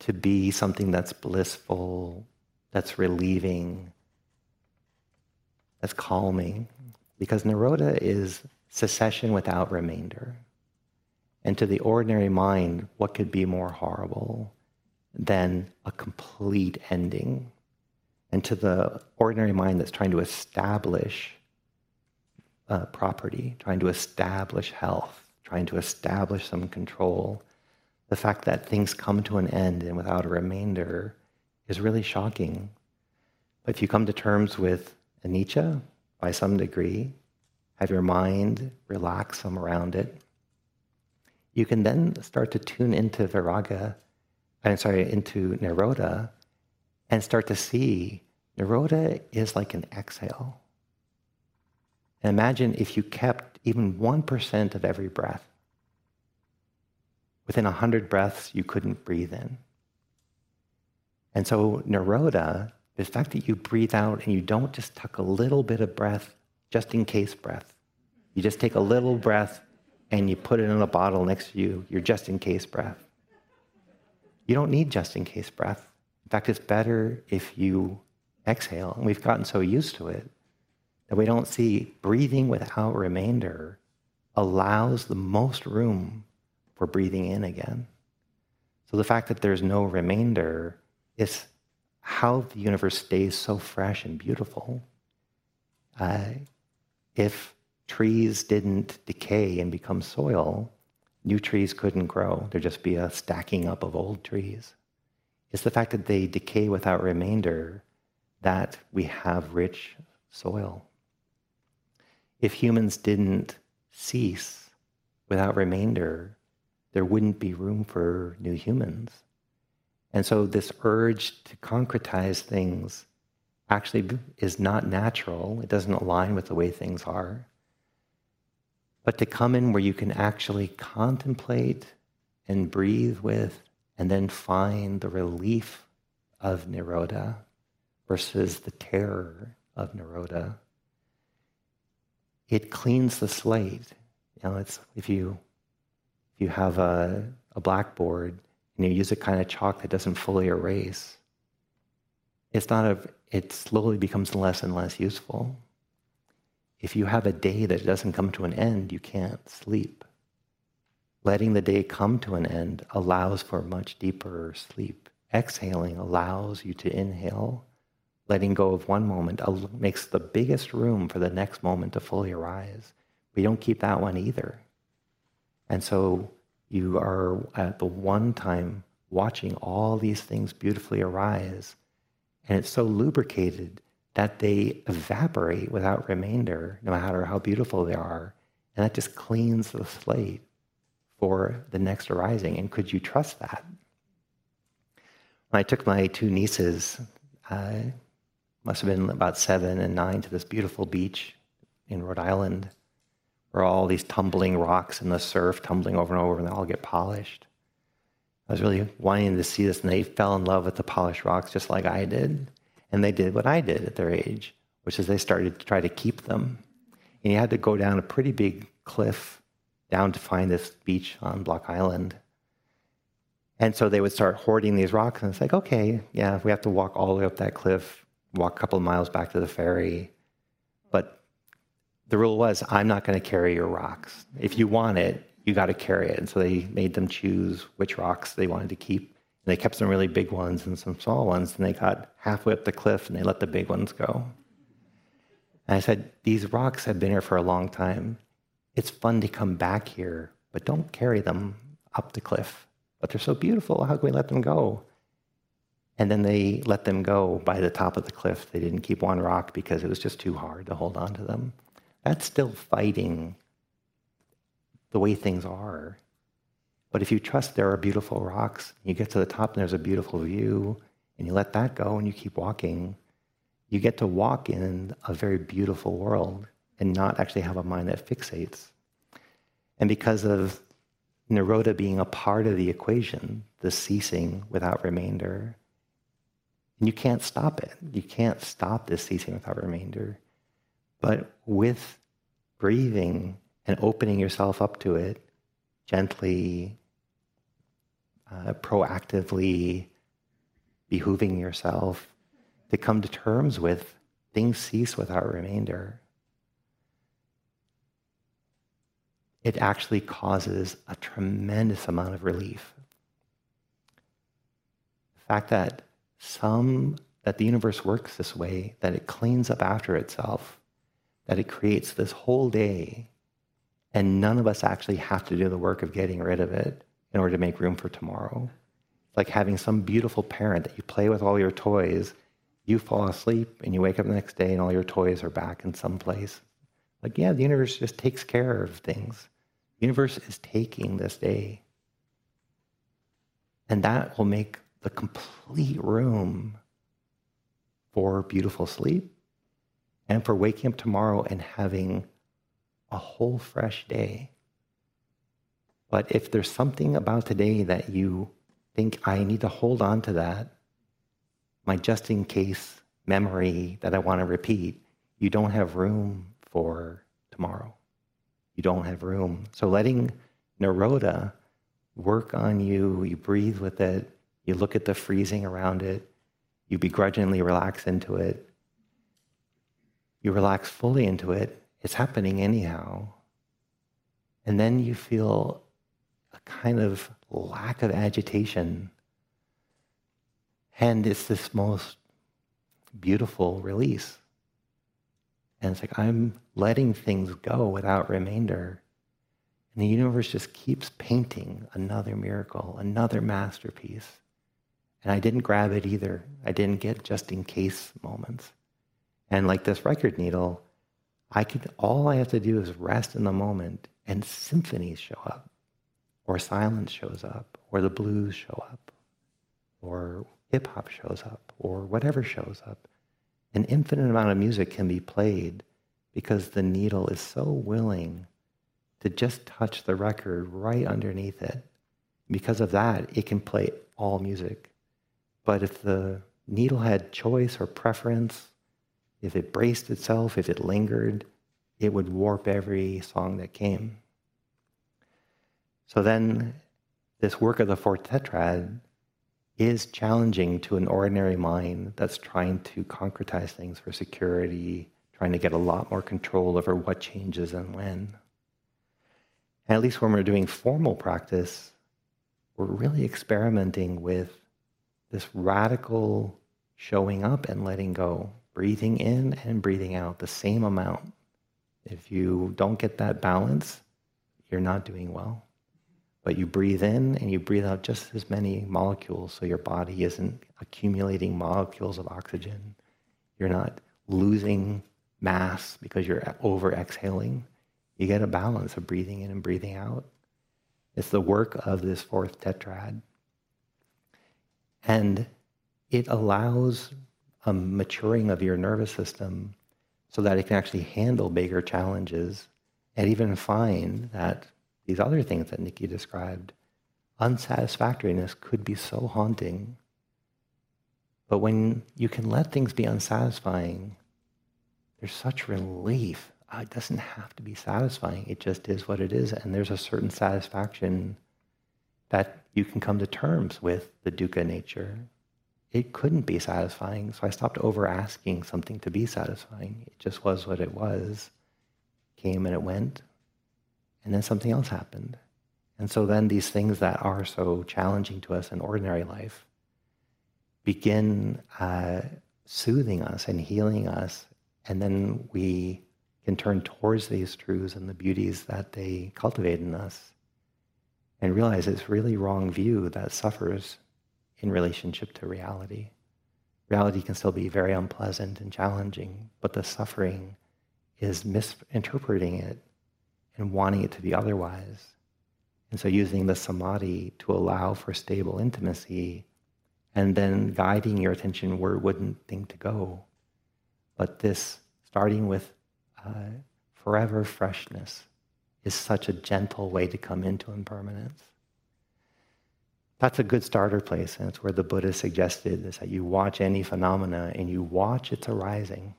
to be something that's blissful, that's relieving, that's calming. Because nirodha is cessation without remainder. And to the ordinary mind, what could be more horrible than a complete ending? And to the ordinary mind that's trying to establish Uh, property, trying to establish health, trying to establish some control, the fact that things come to an end and without a remainder is really shocking. But if you come to terms with anicca by some degree, have your mind relax some around it, you can then start to tune into viraga, I'm sorry, into nirodha, and start to see nirodha is like an exhale. And imagine if you kept even one percent of every breath. Within one hundred breaths, you couldn't breathe in. And so nirodha, the fact that you breathe out and you don't just tuck a little bit of breath, just in case breath. You just take a little breath and you put it in a bottle next to you, your just in case breath. You don't need just in case breath. In fact, it's better if you exhale. And we've gotten so used to it that we don't see breathing without remainder allows the most room we're breathing in again. So the fact that there's no remainder is how the universe stays so fresh and beautiful. Uh, if trees didn't decay and become soil, new trees couldn't grow. There'd just be a stacking up of old trees. It's the fact that they decay without remainder that we have rich soil. If humans didn't cease without remainder, there wouldn't be room for new humans. And so this urge to concretize things actually is not natural. It doesn't align with the way things are. But to come in where you can actually contemplate and breathe with and then find the relief of nirodha versus the terror of nirodha, it cleans the slate. You know, it's if you if you have a, a blackboard and you use a kind of chalk that doesn't fully erase, it's not a it slowly becomes less and less useful. If you have a day that doesn't come to an end, you can't sleep. Letting the day come to an end allows for much deeper sleep. Exhaling allows you to inhale. Letting go of one moment makes the biggest room for the next moment to fully arise. We don't keep that one either. And so you are at the one time watching all these things beautifully arise, and it's so lubricated that they evaporate without remainder, no matter how beautiful they are. And that just cleans the slate for the next arising. And could you trust that? When I took my two nieces, uh, must have been about seven and nine, to this beautiful beach in Rhode Island, where all these tumbling rocks in the surf tumbling over and over, and they all get polished. I was really wanting to see this, and they fell in love with the polished rocks just like I did. And they did what I did at their age, which is they started to try to keep them. And you had to go down a pretty big cliff down to find this beach on Block Island. And so they would start hoarding these rocks, and it's like, okay, yeah, we have to walk all the way up that cliff, walk a couple of miles back to the ferry. But the rule was, I'm not going to carry your rocks. If you want it, you got to carry it. And so they made them choose which rocks they wanted to keep. And they kept some really big ones and some small ones, and they got halfway up the cliff, and they let the big ones go. And I said, these rocks have been here for a long time. It's fun to come back here, but don't carry them up the cliff. But they're so beautiful, how can we let them go? And then they let them go by the top of the cliff. They didn't keep one rock because it was just too hard to hold on to them. That's still fighting the way things are. But if you trust there are beautiful rocks, you get to the top and there's a beautiful view, and you let that go and you keep walking, you get to walk in a very beautiful world and not actually have a mind that fixates. And because of nirodha being a part of the equation, the ceasing without remainder, and you can't stop it. You can't stop this ceasing without remainder. But with breathing and opening yourself up to it, gently, Uh, proactively behooving yourself to come to terms with things cease without remainder, it actually causes a tremendous amount of relief. The fact that some, that the universe works this way, that it cleans up after itself, that it creates this whole day, and none of us actually have to do the work of getting rid of it in order to make room for tomorrow. It's like having some beautiful parent that you play with all your toys, you fall asleep and you wake up the next day and all your toys are back in some place. Like, yeah, the universe just takes care of things. The universe is taking this day. And that will make the complete room for beautiful sleep and for waking up tomorrow and having a whole fresh day. But if there's something about today that you think, I need to hold on to that, my just-in-case memory that I want to repeat, you don't have room for tomorrow. You don't have room. So letting nirodha work on you, you breathe with it, you look at the freezing around it, you begrudgingly relax into it, you relax fully into it, it's happening anyhow. And then you feel a kind of lack of agitation. And it's this most beautiful release. And it's like, I'm letting things go without remainder. And the universe just keeps painting another miracle, another masterpiece. And I didn't grab it either. I didn't get just in case moments. And like this record needle, I could, all I have to do is rest in the moment and symphonies show up, or silence shows up, or the blues show up, or hip hop shows up, or whatever shows up. An infinite amount of music can be played because the needle is so willing to just touch the record right underneath it. Because of that, it can play all music. But if the needle had choice or preference, if it braced itself, if it lingered, it would warp every song that came. So then this work of the Fourth Tetrad is challenging to an ordinary mind that's trying to concretize things for security, trying to get a lot more control over what changes and when. And at least when we're doing formal practice, we're really experimenting with this radical showing up and letting go, breathing in and breathing out the same amount. If you don't get that balance, you're not doing well. But you breathe in and you breathe out just as many molecules, so your body isn't accumulating molecules of oxygen. You're not losing mass because you're over-exhaling. You get a balance of breathing in and breathing out. It's the work of this Fourth Tetrad. And it allows a maturing of your nervous system so that it can actually handle bigger challenges and even find that these other things that Nikki described, unsatisfactoriness could be so haunting. But when you can let things be unsatisfying, there's such relief. Oh, it doesn't have to be satisfying. It just is what it is. And there's a certain satisfaction that you can come to terms with the dukkha nature. It couldn't be satisfying, so I stopped over-asking something to be satisfying. It just was what it was. Came and it went. And then something else happened. And so then these things that are so challenging to us in ordinary life begin uh, soothing us and healing us. And then we can turn towards these truths and the beauties that they cultivate in us and realize it's really wrong view that suffers in relationship to reality. Reality can still be very unpleasant and challenging, but the suffering is misinterpreting it and wanting it to be otherwise. And so using the samadhi to allow for stable intimacy and then guiding your attention where it wouldn't think to go. But this, starting with uh, forever freshness, is such a gentle way to come into impermanence. That's a good starter place, and it's where the Buddha suggested is that you watch any phenomena and you watch its arising,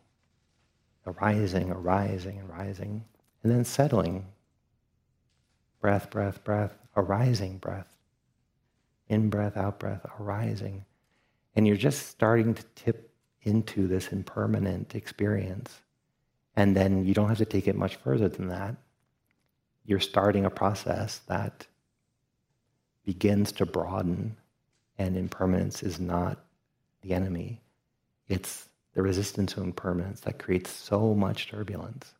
arising, arising, arising. And then settling, breath, breath, breath, arising breath, in-breath, out-breath, arising. And you're just starting to tip into this impermanent experience. And then you don't have to take it much further than that. You're starting a process that begins to broaden, and impermanence is not the enemy. It's the resistance to impermanence that creates so much turbulence.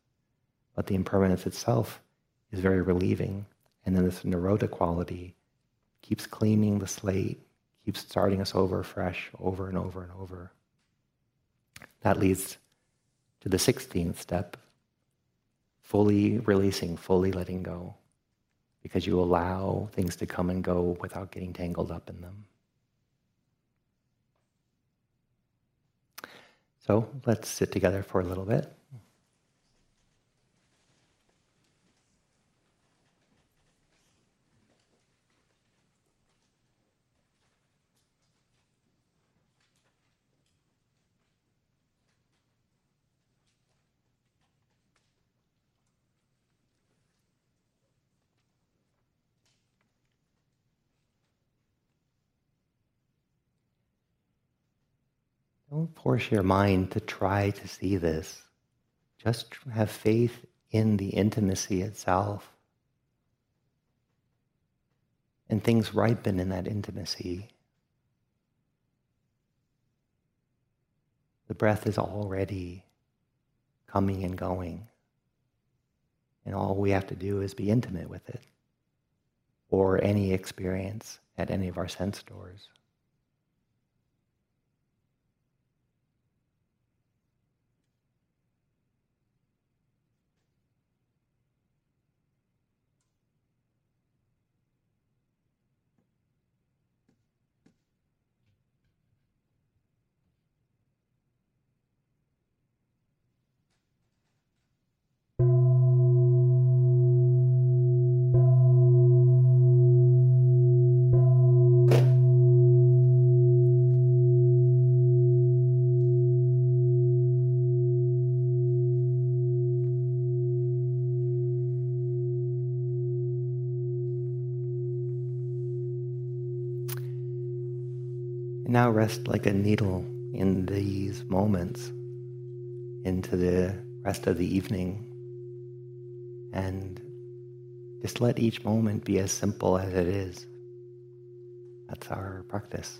But the impermanence itself is very relieving. And then this nirodha quality keeps cleaning the slate, keeps starting us over fresh, over and over and over. That leads to the sixteenth step, fully releasing, fully letting go, because you allow things to come and go without getting tangled up in them. So let's sit together for a little bit. Don't force your mind to try to see this. Just have faith in the intimacy itself. And things ripen in that intimacy. The breath is already coming and going. And all we have to do is be intimate with it, or any experience at any of our sense doors. Now rest like a needle in these moments into the rest of the evening, and just let each moment be as simple as it is. That's our practice.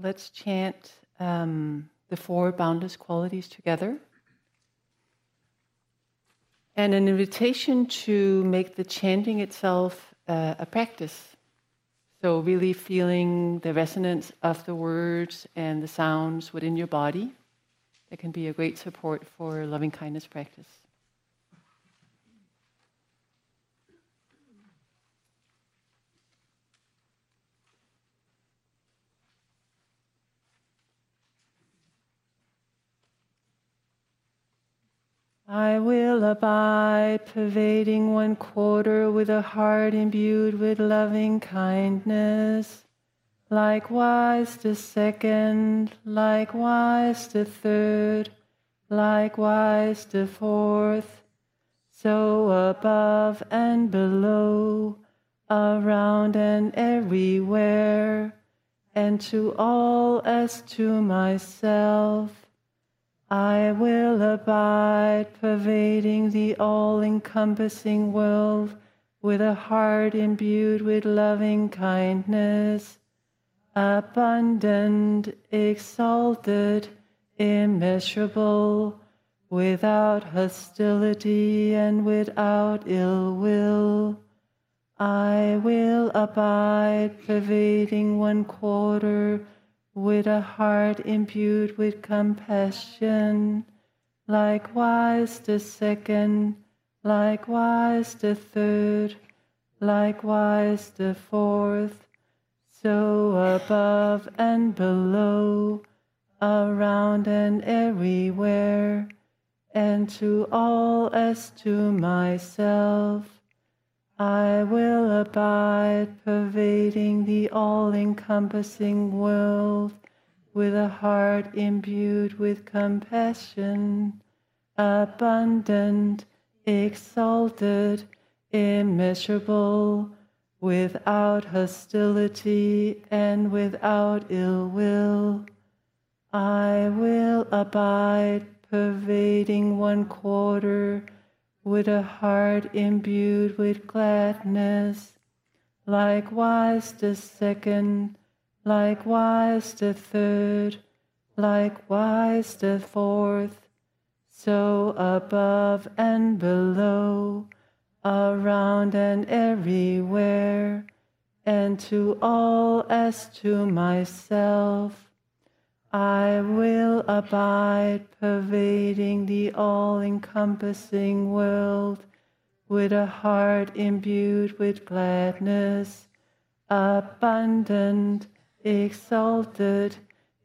Let's chant um, the four boundless qualities together. And an invitation to make the chanting itself uh, a practice. So really feeling the resonance of the words and the sounds within your body. That can be a great support for loving kindness practice. I will abide, pervading one quarter with a heart imbued with loving kindness. Likewise the second, likewise the third, likewise the fourth. So above and below, around and everywhere, and to all as to myself. I will abide, pervading the all-encompassing world with a heart imbued with loving kindness, abundant, exalted, immeasurable, without hostility and without ill will. I will abide, pervading one quarter, with a heart imbued with compassion, likewise the second, likewise the third, likewise the fourth, so above and below, around and everywhere, and to all as to myself. I will abide, pervading the all-encompassing world, with a heart imbued with compassion, abundant, exalted, immeasurable, without hostility and without ill will. I will abide, pervading one quarter, with a heart imbued with gladness, likewise the second, likewise the third, likewise the fourth, so above and below, around and everywhere, and to all as to myself. I will abide, pervading the all-encompassing world, with a heart imbued with gladness, abundant, exalted,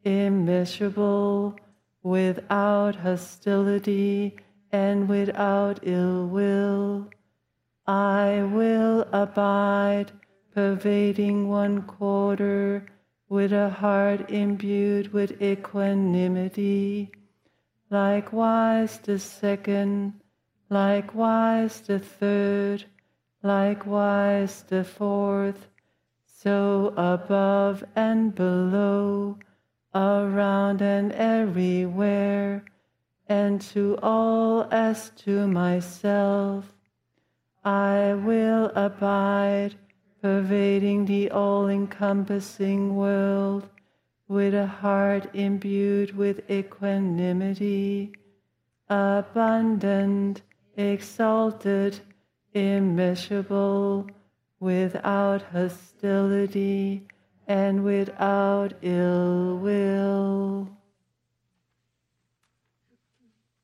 immeasurable, without hostility and without ill will. I will abide, pervading one quarter, with a heart imbued with equanimity, likewise the second, likewise the third, likewise the fourth, so above and below, around and everywhere, and to all as to myself. I will abide, pervading the all-encompassing world, with a heart imbued with equanimity, abundant, exalted, immeasurable, without hostility and without ill will.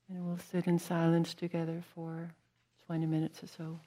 And we'll sit in silence together for twenty minutes or so.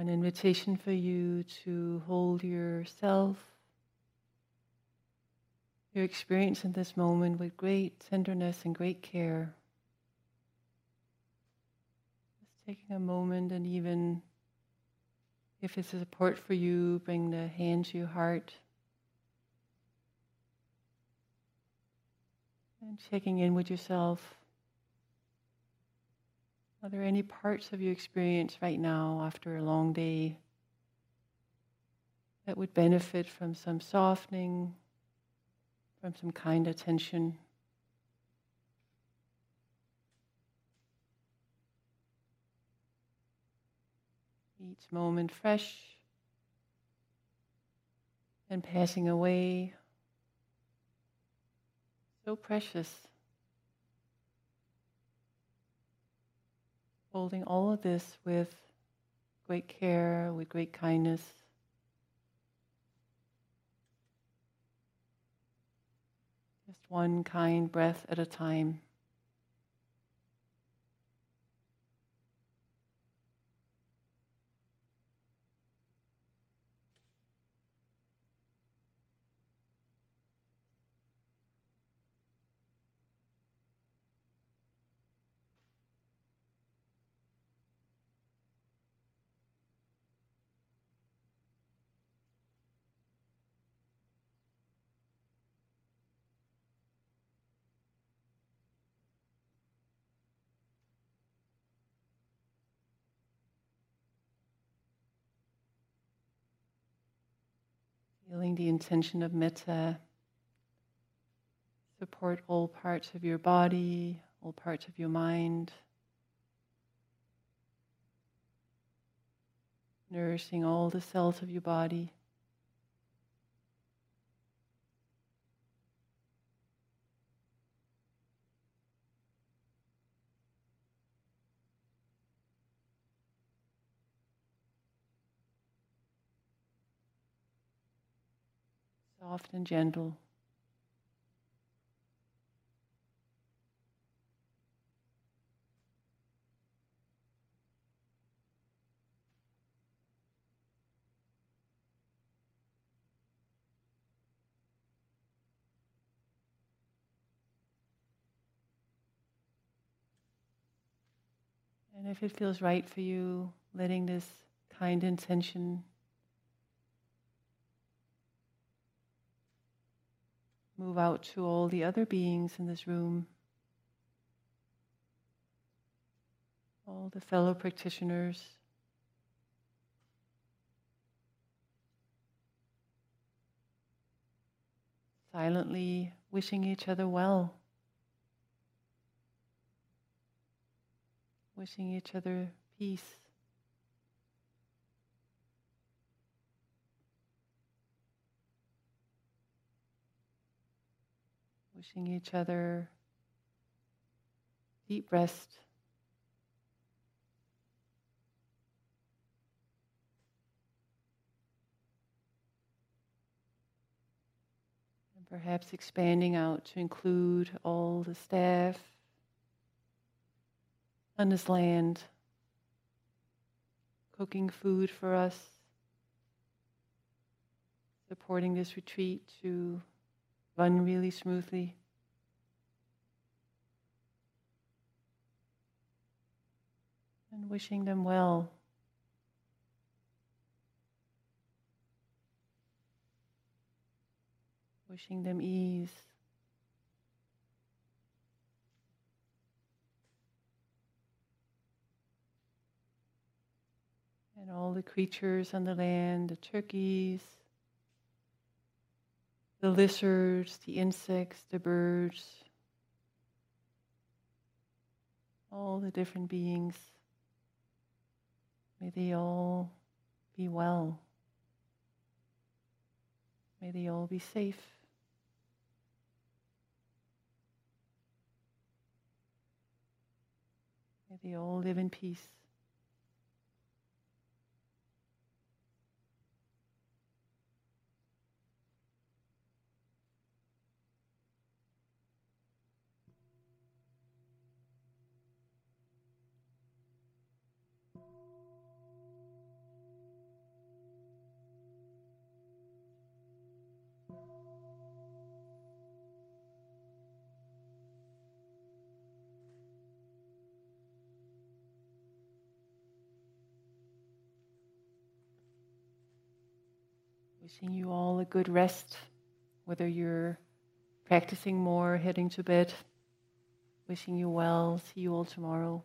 an invitation for you to hold yourself, your experience in this moment with great tenderness and great care. Just taking a moment, and even if it's a support for you, bring the hand to your heart. And checking in with yourself. Are there any parts of your experience right now after a long day that would benefit from some softening, from some kind attention? Each moment fresh and passing away, so precious. Holding all of this with great care, with great kindness. Just one kind breath at a time. Feeling the intention of metta, support all parts of your body, all parts of your mind, nourishing all the cells of your body. Soft and gentle. And if it feels right for you, letting this kind intention move out to all the other beings in this room, all the fellow practitioners, silently wishing each other well, wishing each other peace. Wishing each other deep rest. And perhaps expanding out to include all the staff on this land, cooking food for us, supporting this retreat to run really smoothly. And wishing them well. Wishing them ease. And all the creatures on the land, the turkeys, the lizards, the insects, the birds, all the different beings, may they all be well. May they all be safe. May they all live in peace. Wishing you all a good rest, whether you're practicing more, heading to bed. Wishing you well. See you all tomorrow.